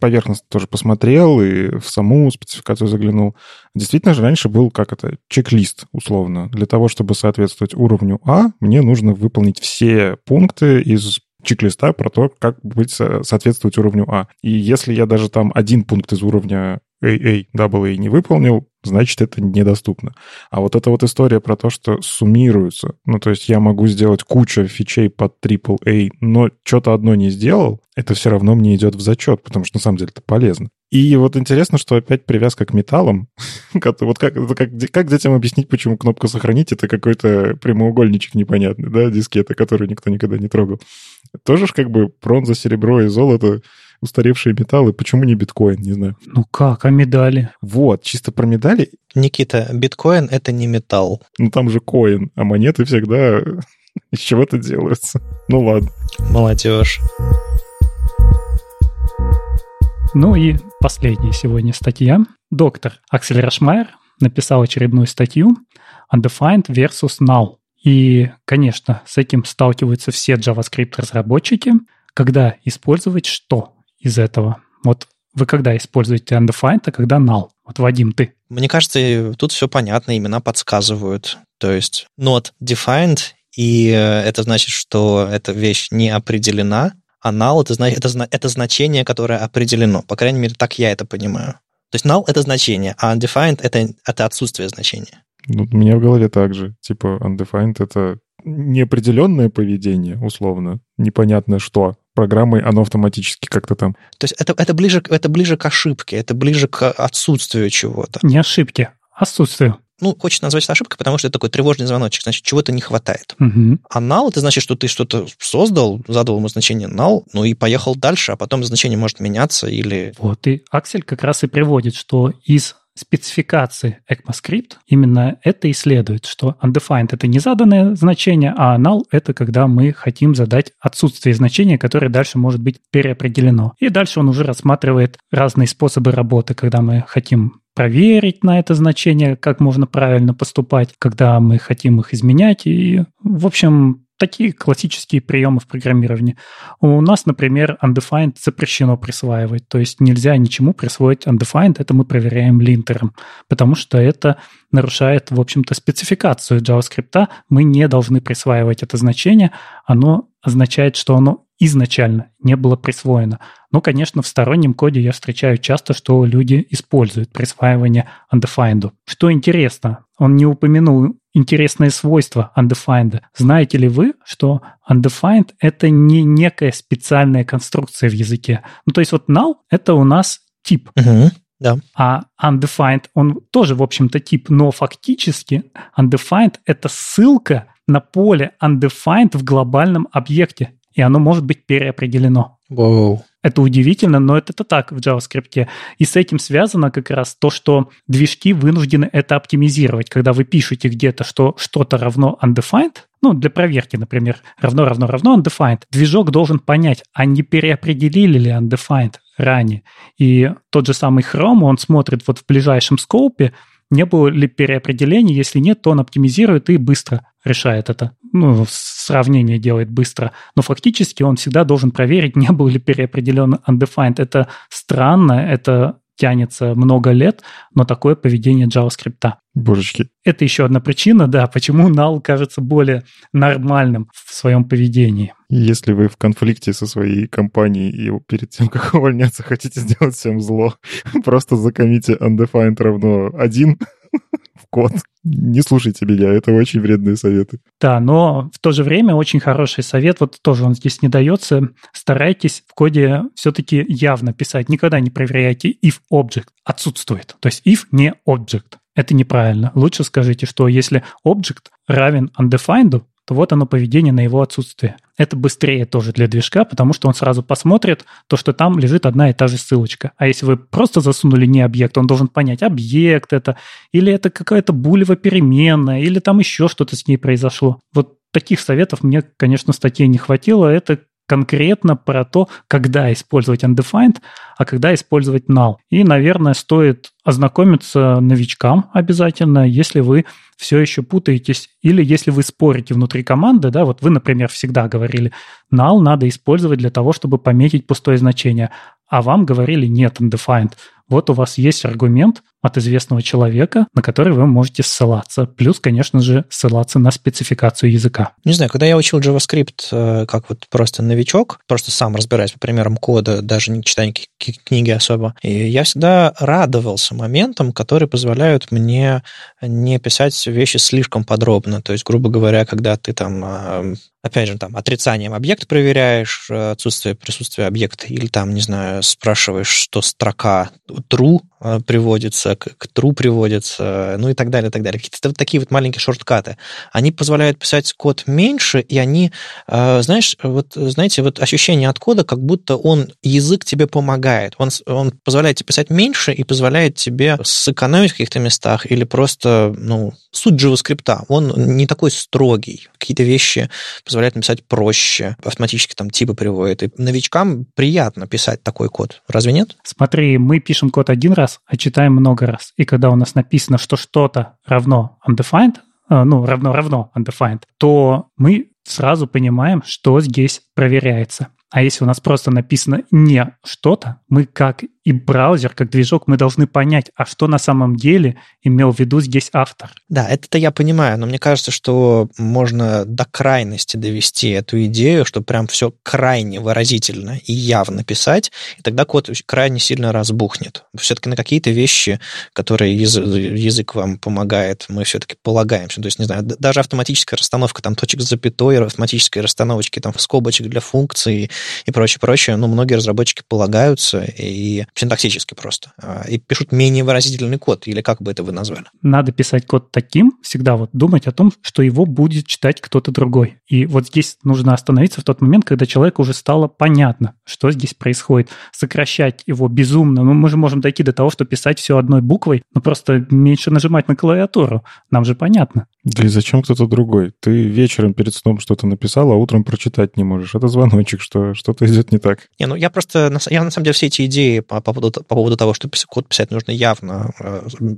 поверхностно тоже посмотрел и в саму спецификацию заглянул. Действительно же, раньше был, как это, чек-лист, условно. Для того, чтобы соответствовать уровню А, мне нужно выполнить все пункты из чек-листа про то, как быть, соответствовать уровню А. И если я даже там один пункт из уровня эй эй эй не выполнил, значит, это недоступно. А вот эта вот история про то, что суммируется, ну, то есть я могу сделать кучу фичей под эй эй эй, но что-то одно не сделал, это все равно мне идет в зачет, потому что на самом деле это полезно. И вот интересно, что опять привязка к металлам. Вот как, как, как детям объяснить, почему кнопка «Сохранить» — это какой-то прямоугольничек непонятный, да, дискета, которую никто никогда не трогал. Тоже ж как бы бронза, серебро и золото, устаревшие металлы. Почему не биткоин, не знаю. Ну как, а медали? Вот, чисто про медали. Никита, биткоин — это не металл. Ну там же коин, а монеты всегда из чего-то делаются. Ну ладно. Молодежь. Ну и последняя сегодня статья. Доктор Аксель Рашмайер написал очередную статью «Undefined versus Null». И, конечно, с этим сталкиваются все JavaScript-разработчики. Когда использовать что из этого? Вот вы когда используете undefined, а когда null? Вот, Вадим, ты. Мне кажется, тут все понятно, имена подсказывают. То есть not defined, и это значит, что эта вещь не определена, а null это, это, это значение, которое определено. По крайней мере, так я это понимаю. То есть null — это значение, а undefined — это, это отсутствие значения. Ну, у меня в голове так же. Типа undefined — это неопределенное поведение, условно, непонятно что. Программой оно автоматически как-то там. То есть это, это, ближе, это ближе к ошибке, это ближе к отсутствию чего-то. Не ошибки, отсутствию. Ну, хочется назвать это ошибкой, потому что это такой тревожный звоночек, значит, чего-то не хватает. Угу. А null, это значит, что ты что-то создал, задал ему значение null, ну и поехал дальше, а потом значение может меняться или... Вот, и Аксель как раз и приводит, что из спецификации ECMAScript именно это и следует, что undefined — это незаданное значение, а null — это когда мы хотим задать отсутствие значения, которое дальше может быть переопределено. И дальше он уже рассматривает разные способы работы, когда мы хотим проверить на это значение, как можно правильно поступать, когда мы хотим их изменять. И, в общем, такие классические приемы в программировании. У нас, например, undefined запрещено присваивать, то есть нельзя ничему присвоить undefined, это мы проверяем линтером, потому что это нарушает, в общем-то, спецификацию JavaScript. Мы не должны присваивать это значение, оно означает, что оно изначально не было присвоено. Но, конечно, в стороннем коде я встречаю часто, что люди используют присваивание undefined. Что интересно, он не упомянул интересные свойства undefined. Знаете ли вы, что undefined — это не некая специальная конструкция в языке? Ну, то есть вот null — это у нас тип. Uh-huh. Да. А undefined, он тоже, в общем-то, тип, но фактически undefined — это ссылка на поле undefined в глобальном объекте, и оно может быть переопределено. Wow. Это удивительно, но это, это так в JavaScript. И с этим связано как раз то, что движки вынуждены это оптимизировать. Когда вы пишете где-то, что что-то равно undefined, ну, для проверки, например, равно-равно-равно undefined, движок должен понять, а не переопределили ли undefined ранее. И тот же самый Chrome, он смотрит вот в ближайшем скоупе, не было ли переопределения, если нет, то он оптимизирует и быстро решает это. Ну, сравнение делает быстро. Но фактически он всегда должен проверить, не было ли переопределен undefined. Это странно, это тянется много лет, но такое поведение JavaScript. Божечки. Это еще одна причина, да, почему null кажется более нормальным в своем поведении. Если вы в конфликте со своей компанией и перед тем, как увольняться, хотите сделать всем зло, просто закоммите undefined равно один в код. Не слушайте меня, это очень вредные советы. Да, но в то же время очень хороший совет, вот тоже он здесь не дается, старайтесь в коде все-таки явно писать, никогда не проверяйте if object отсутствует, то есть if не object, это неправильно. Лучше скажите, что если object равен undefined, то вот оно поведение на его отсутствие. Это быстрее тоже для движка, потому что он сразу посмотрит то, что там лежит одна и та же ссылочка. А если вы просто засунули не объект, он должен понять, объект это, или это какая-то булева переменная, или там еще что-то с ней произошло. Вот таких советов мне, конечно, статей не хватило. Это конкретно про то, когда использовать undefined, а когда использовать null. И, наверное, стоит ознакомиться новичкам обязательно, если вы все еще путаетесь или если вы спорите внутри команды. Да, вот вы, например, всегда говорили, null надо использовать для того, чтобы пометить пустое значение, а вам говорили нет, undefined. Вот у вас есть аргумент от известного человека, на который вы можете ссылаться. Плюс, конечно же, ссылаться на спецификацию языка. Не знаю, когда я учил JavaScript как вот просто новичок, просто сам разбираюсь по примерам кода, даже не читая никакие книги особо, и я всегда радовался моментам, которые позволяют мне не писать вещи слишком подробно. То есть, грубо говоря, когда ты там... Опять же, там, отрицанием объект проверяешь, отсутствие присутствия объекта, или там, не знаю, спрашиваешь, что строка true приводится, к true приводится, ну и так далее, и так далее. Какие-то вот такие вот маленькие шорткаты. Они позволяют писать код меньше, и они, знаешь, вот, знаете, вот ощущение от кода, как будто он, язык тебе помогает. Он, он позволяет тебе писать меньше и позволяет тебе сэкономить в каких-то местах или просто, ну, суть JavaScript. Он не такой строгий. Какие-то вещи позволяет написать проще, автоматически там типы приводит. И новичкам приятно писать такой код. Разве нет? Смотри, мы пишем код один раз, а читаем много раз. И когда у нас написано, что что-то равно undefined, ну, равно-равно undefined, то мы сразу понимаем, что здесь проверяется. А если у нас просто написано «не что-то», мы как и браузер, как движок, мы должны понять, а что на самом деле имел в виду здесь автор. Да, это-то я понимаю, но мне кажется, что можно до крайности довести эту идею, что прям все крайне выразительно и явно писать, и тогда код крайне сильно разбухнет. Все-таки на какие-то вещи, которые язык, язык вам помогает, мы все-таки полагаемся. То есть, не знаю, даже автоматическая расстановка там точек с запятой, автоматической расстановочки там скобочек для функций и прочее-прочее, ну, многие разработчики полагаются и синтаксически просто, и пишут менее выразительный код, или как бы это вы назвали. Надо писать код таким, всегда вот думать о том, что его будет читать кто-то другой. И вот здесь нужно остановиться в тот момент, когда человеку уже стало понятно, что здесь происходит. Сокращать его безумно. Ну, мы же можем дойти до того, что писать все одной буквой, но просто меньше нажимать на клавиатуру. Нам же понятно. Да и зачем кто-то другой? Ты вечером перед сном что-то написал, а утром прочитать не можешь. Это звоночек, что что-то идет не так. Не, ну я просто... Я на самом деле все эти идеи по, по, поводу, по поводу того, что код писать нужно явно,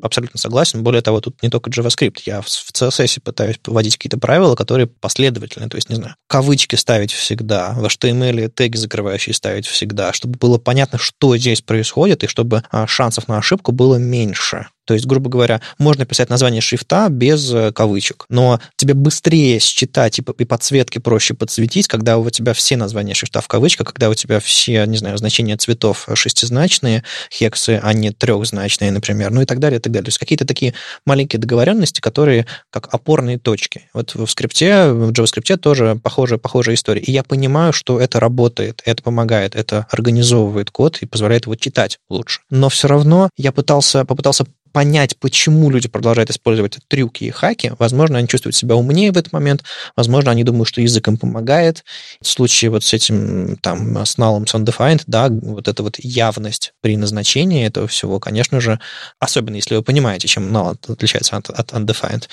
абсолютно согласен. Более того, тут не только JavaScript. Я в си эс эс пытаюсь вводить какие-то правила, которые последовательны. То есть, не знаю, кавычки ставить всегда, в эйч ти эм эль теги закрывающие ставить всегда, чтобы было понятно, что здесь происходит, и чтобы шансов на ошибку было меньше. То есть, грубо говоря, можно писать название шрифта без кавычек, но тебе быстрее считать и подсветки проще подсветить, когда у тебя все названия шрифта в кавычках, когда у тебя все, не знаю, значения цветов шестизначные, хексы, а не трехзначные, например, ну и так далее, и так далее. То есть какие-то такие маленькие договоренности, которые как опорные точки. Вот в скрипте, в JavaScript тоже похожая, похожая история. И я понимаю, что это работает, это помогает, это организовывает код и позволяет его читать лучше. Но все равно я пытался, попытался понять, почему люди продолжают использовать трюки и хаки. Возможно, они чувствуют себя умнее в этот момент, возможно, они думают, что язык им помогает. В случае вот с этим, там, с null, с undefined, да, вот эта вот явность при назначении этого всего, конечно же, особенно если вы понимаете, чем null отличается от, от undefined,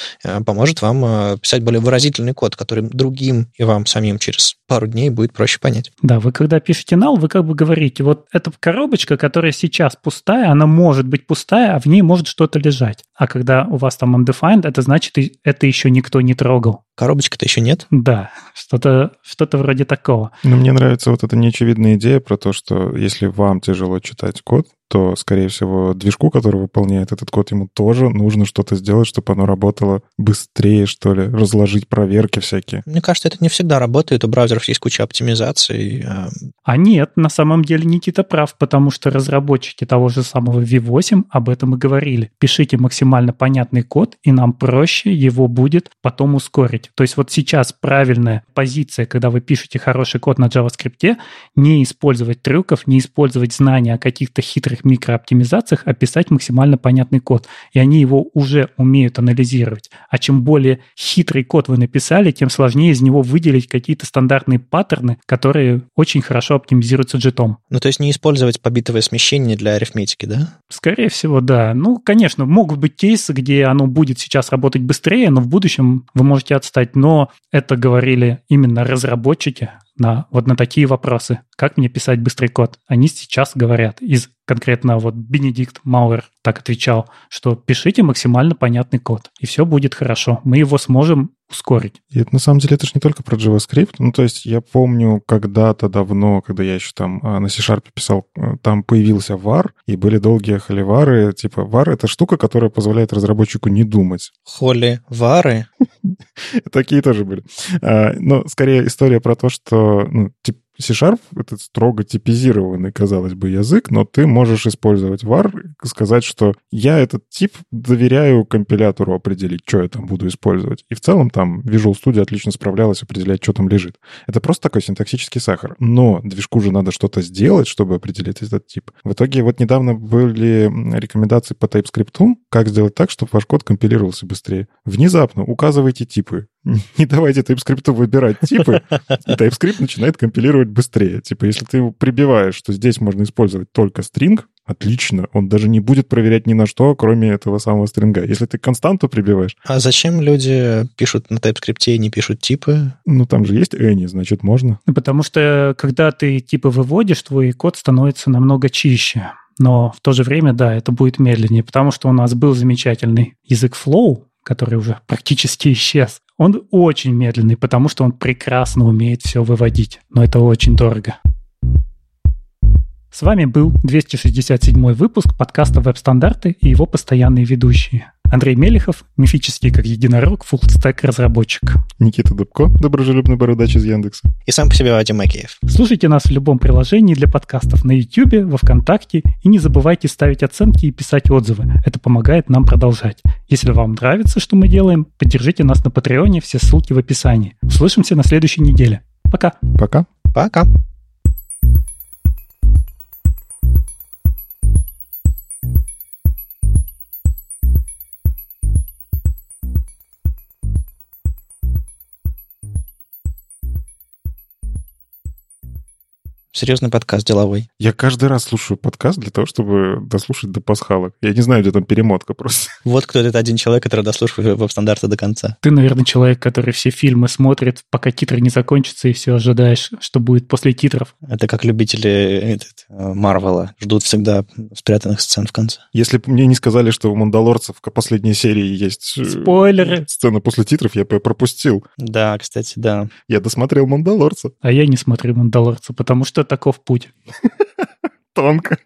поможет вам писать более выразительный код, который другим и вам самим через пару дней будет проще понять. Да, вы когда пишете null, вы как бы говорите, вот эта коробочка, которая сейчас пустая, она может быть пустая, а в ней может что-то лежать. А когда у вас там undefined, это значит, это еще никто не трогал. Коробочка-то еще нет? Да, что-то, что-то вроде такого. Но мне нравится вот эта неочевидная идея про то, что если вам тяжело читать код, то, скорее всего, движку, который выполняет этот код, ему тоже нужно что-то сделать, чтобы оно работало быстрее, что ли, разложить проверки всякие. Мне кажется, это не всегда работает. У браузеров есть куча оптимизаций. А нет, на самом деле Никита прав, потому что разработчики того же самого ви восемь об этом и говорили. Пишите максимально понятный код, и нам проще его будет потом ускорить. То есть вот сейчас правильная позиция, когда вы пишете хороший код на JavaScript, не использовать трюков, не использовать знания о каких-то хитрых этих микрооптимизациях описать максимально понятный код, и они его уже умеют анализировать. А чем более хитрый код вы написали, тем сложнее из него выделить какие-то стандартные паттерны, которые очень хорошо оптимизируются джитом. Ну, то есть не использовать побитовое смещение для арифметики, да? Скорее всего, да. Ну, конечно, могут быть кейсы, где оно будет сейчас работать быстрее, но в будущем вы можете отстать. Но это говорили именно разработчики на, вот на такие вопросы. Как мне писать быстрый код? Они сейчас говорят. Из конкретно вот Бенедикт Мауэр так отвечал, что пишите максимально понятный код, и все будет хорошо. Мы его сможем ускорить. И это, на самом деле, это же не только про JavaScript. Ну, то есть я помню когда-то давно, когда я еще там на C-Sharp писал, там появился вар, и были долгие холивары. Типа вар — это штука, которая позволяет разработчику не думать. Холивары? Такие тоже были. Но скорее история про то, что типа C-Sharp — это строго типизированный, казалось бы, язык, но ты можешь использовать вар, сказать, что я этот тип доверяю компилятору определить, что я там буду использовать. И в целом там Visual Studio отлично справлялась определять, что там лежит. Это просто такой синтаксический сахар. Но движку же надо что-то сделать, чтобы определить этот тип. В итоге вот недавно были рекомендации по TypeScript, как сделать так, чтобы ваш код компилировался быстрее. Внезапно указывайте типы. Не давайте TypeScript выбирать типы, и TypeScript начинает компилировать быстрее. Типа, если ты его прибиваешь, что здесь можно использовать только стринг, отлично, он даже не будет проверять ни на что, кроме этого самого стринга. Если ты константу прибиваешь... А зачем люди пишут на TypeScript и не пишут типы? Ну, там же есть any, значит, можно. Потому что, когда ты типы выводишь, твой код становится намного чище. Но в то же время, да, это будет медленнее, потому что у нас был замечательный язык Flow, который уже практически исчез. Он очень медленный, потому что он прекрасно умеет все выводить. Но это очень дорого. С вами был двести шестьдесят седьмой выпуск подкаста «Веб-стандарты» и его постоянные ведущие. Андрей Мелихов, мифический как единорог, фуллстек-разработчик. Никита Дубко, доброжелюбный бородач из Яндекса. И сам по себе Вадим Макеев. Слушайте нас в любом приложении для подкастов на Ютьюбе, во Вконтакте. И не забывайте ставить оценки и писать отзывы. Это помогает нам продолжать. Если вам нравится, что мы делаем, поддержите нас на Патреоне, все ссылки в описании. Услышимся на следующей неделе. Пока. Пока. Пока. Серьезный подкаст деловой. Я каждый раз слушаю подкаст для того, чтобы дослушать до пасхалок. Я не знаю, где там перемотка просто. Вот кто этот один человек, который дослушивает веб-стандарты до конца. Ты, наверное, человек, который все фильмы смотрит, пока титры не закончатся, и все ожидаешь, что будет после титров. Это как любители Марвела. Ждут всегда спрятанных сцен в конце. Если бы мне не сказали, что у «Мандалорцев» в последней серии есть... Спойлеры! Сцена после титров, я бы пропустил. Да, кстати, да. Я досмотрел «Мандалорца». А я не смотрю «Мандалорца», потому что таков путь. Тонко.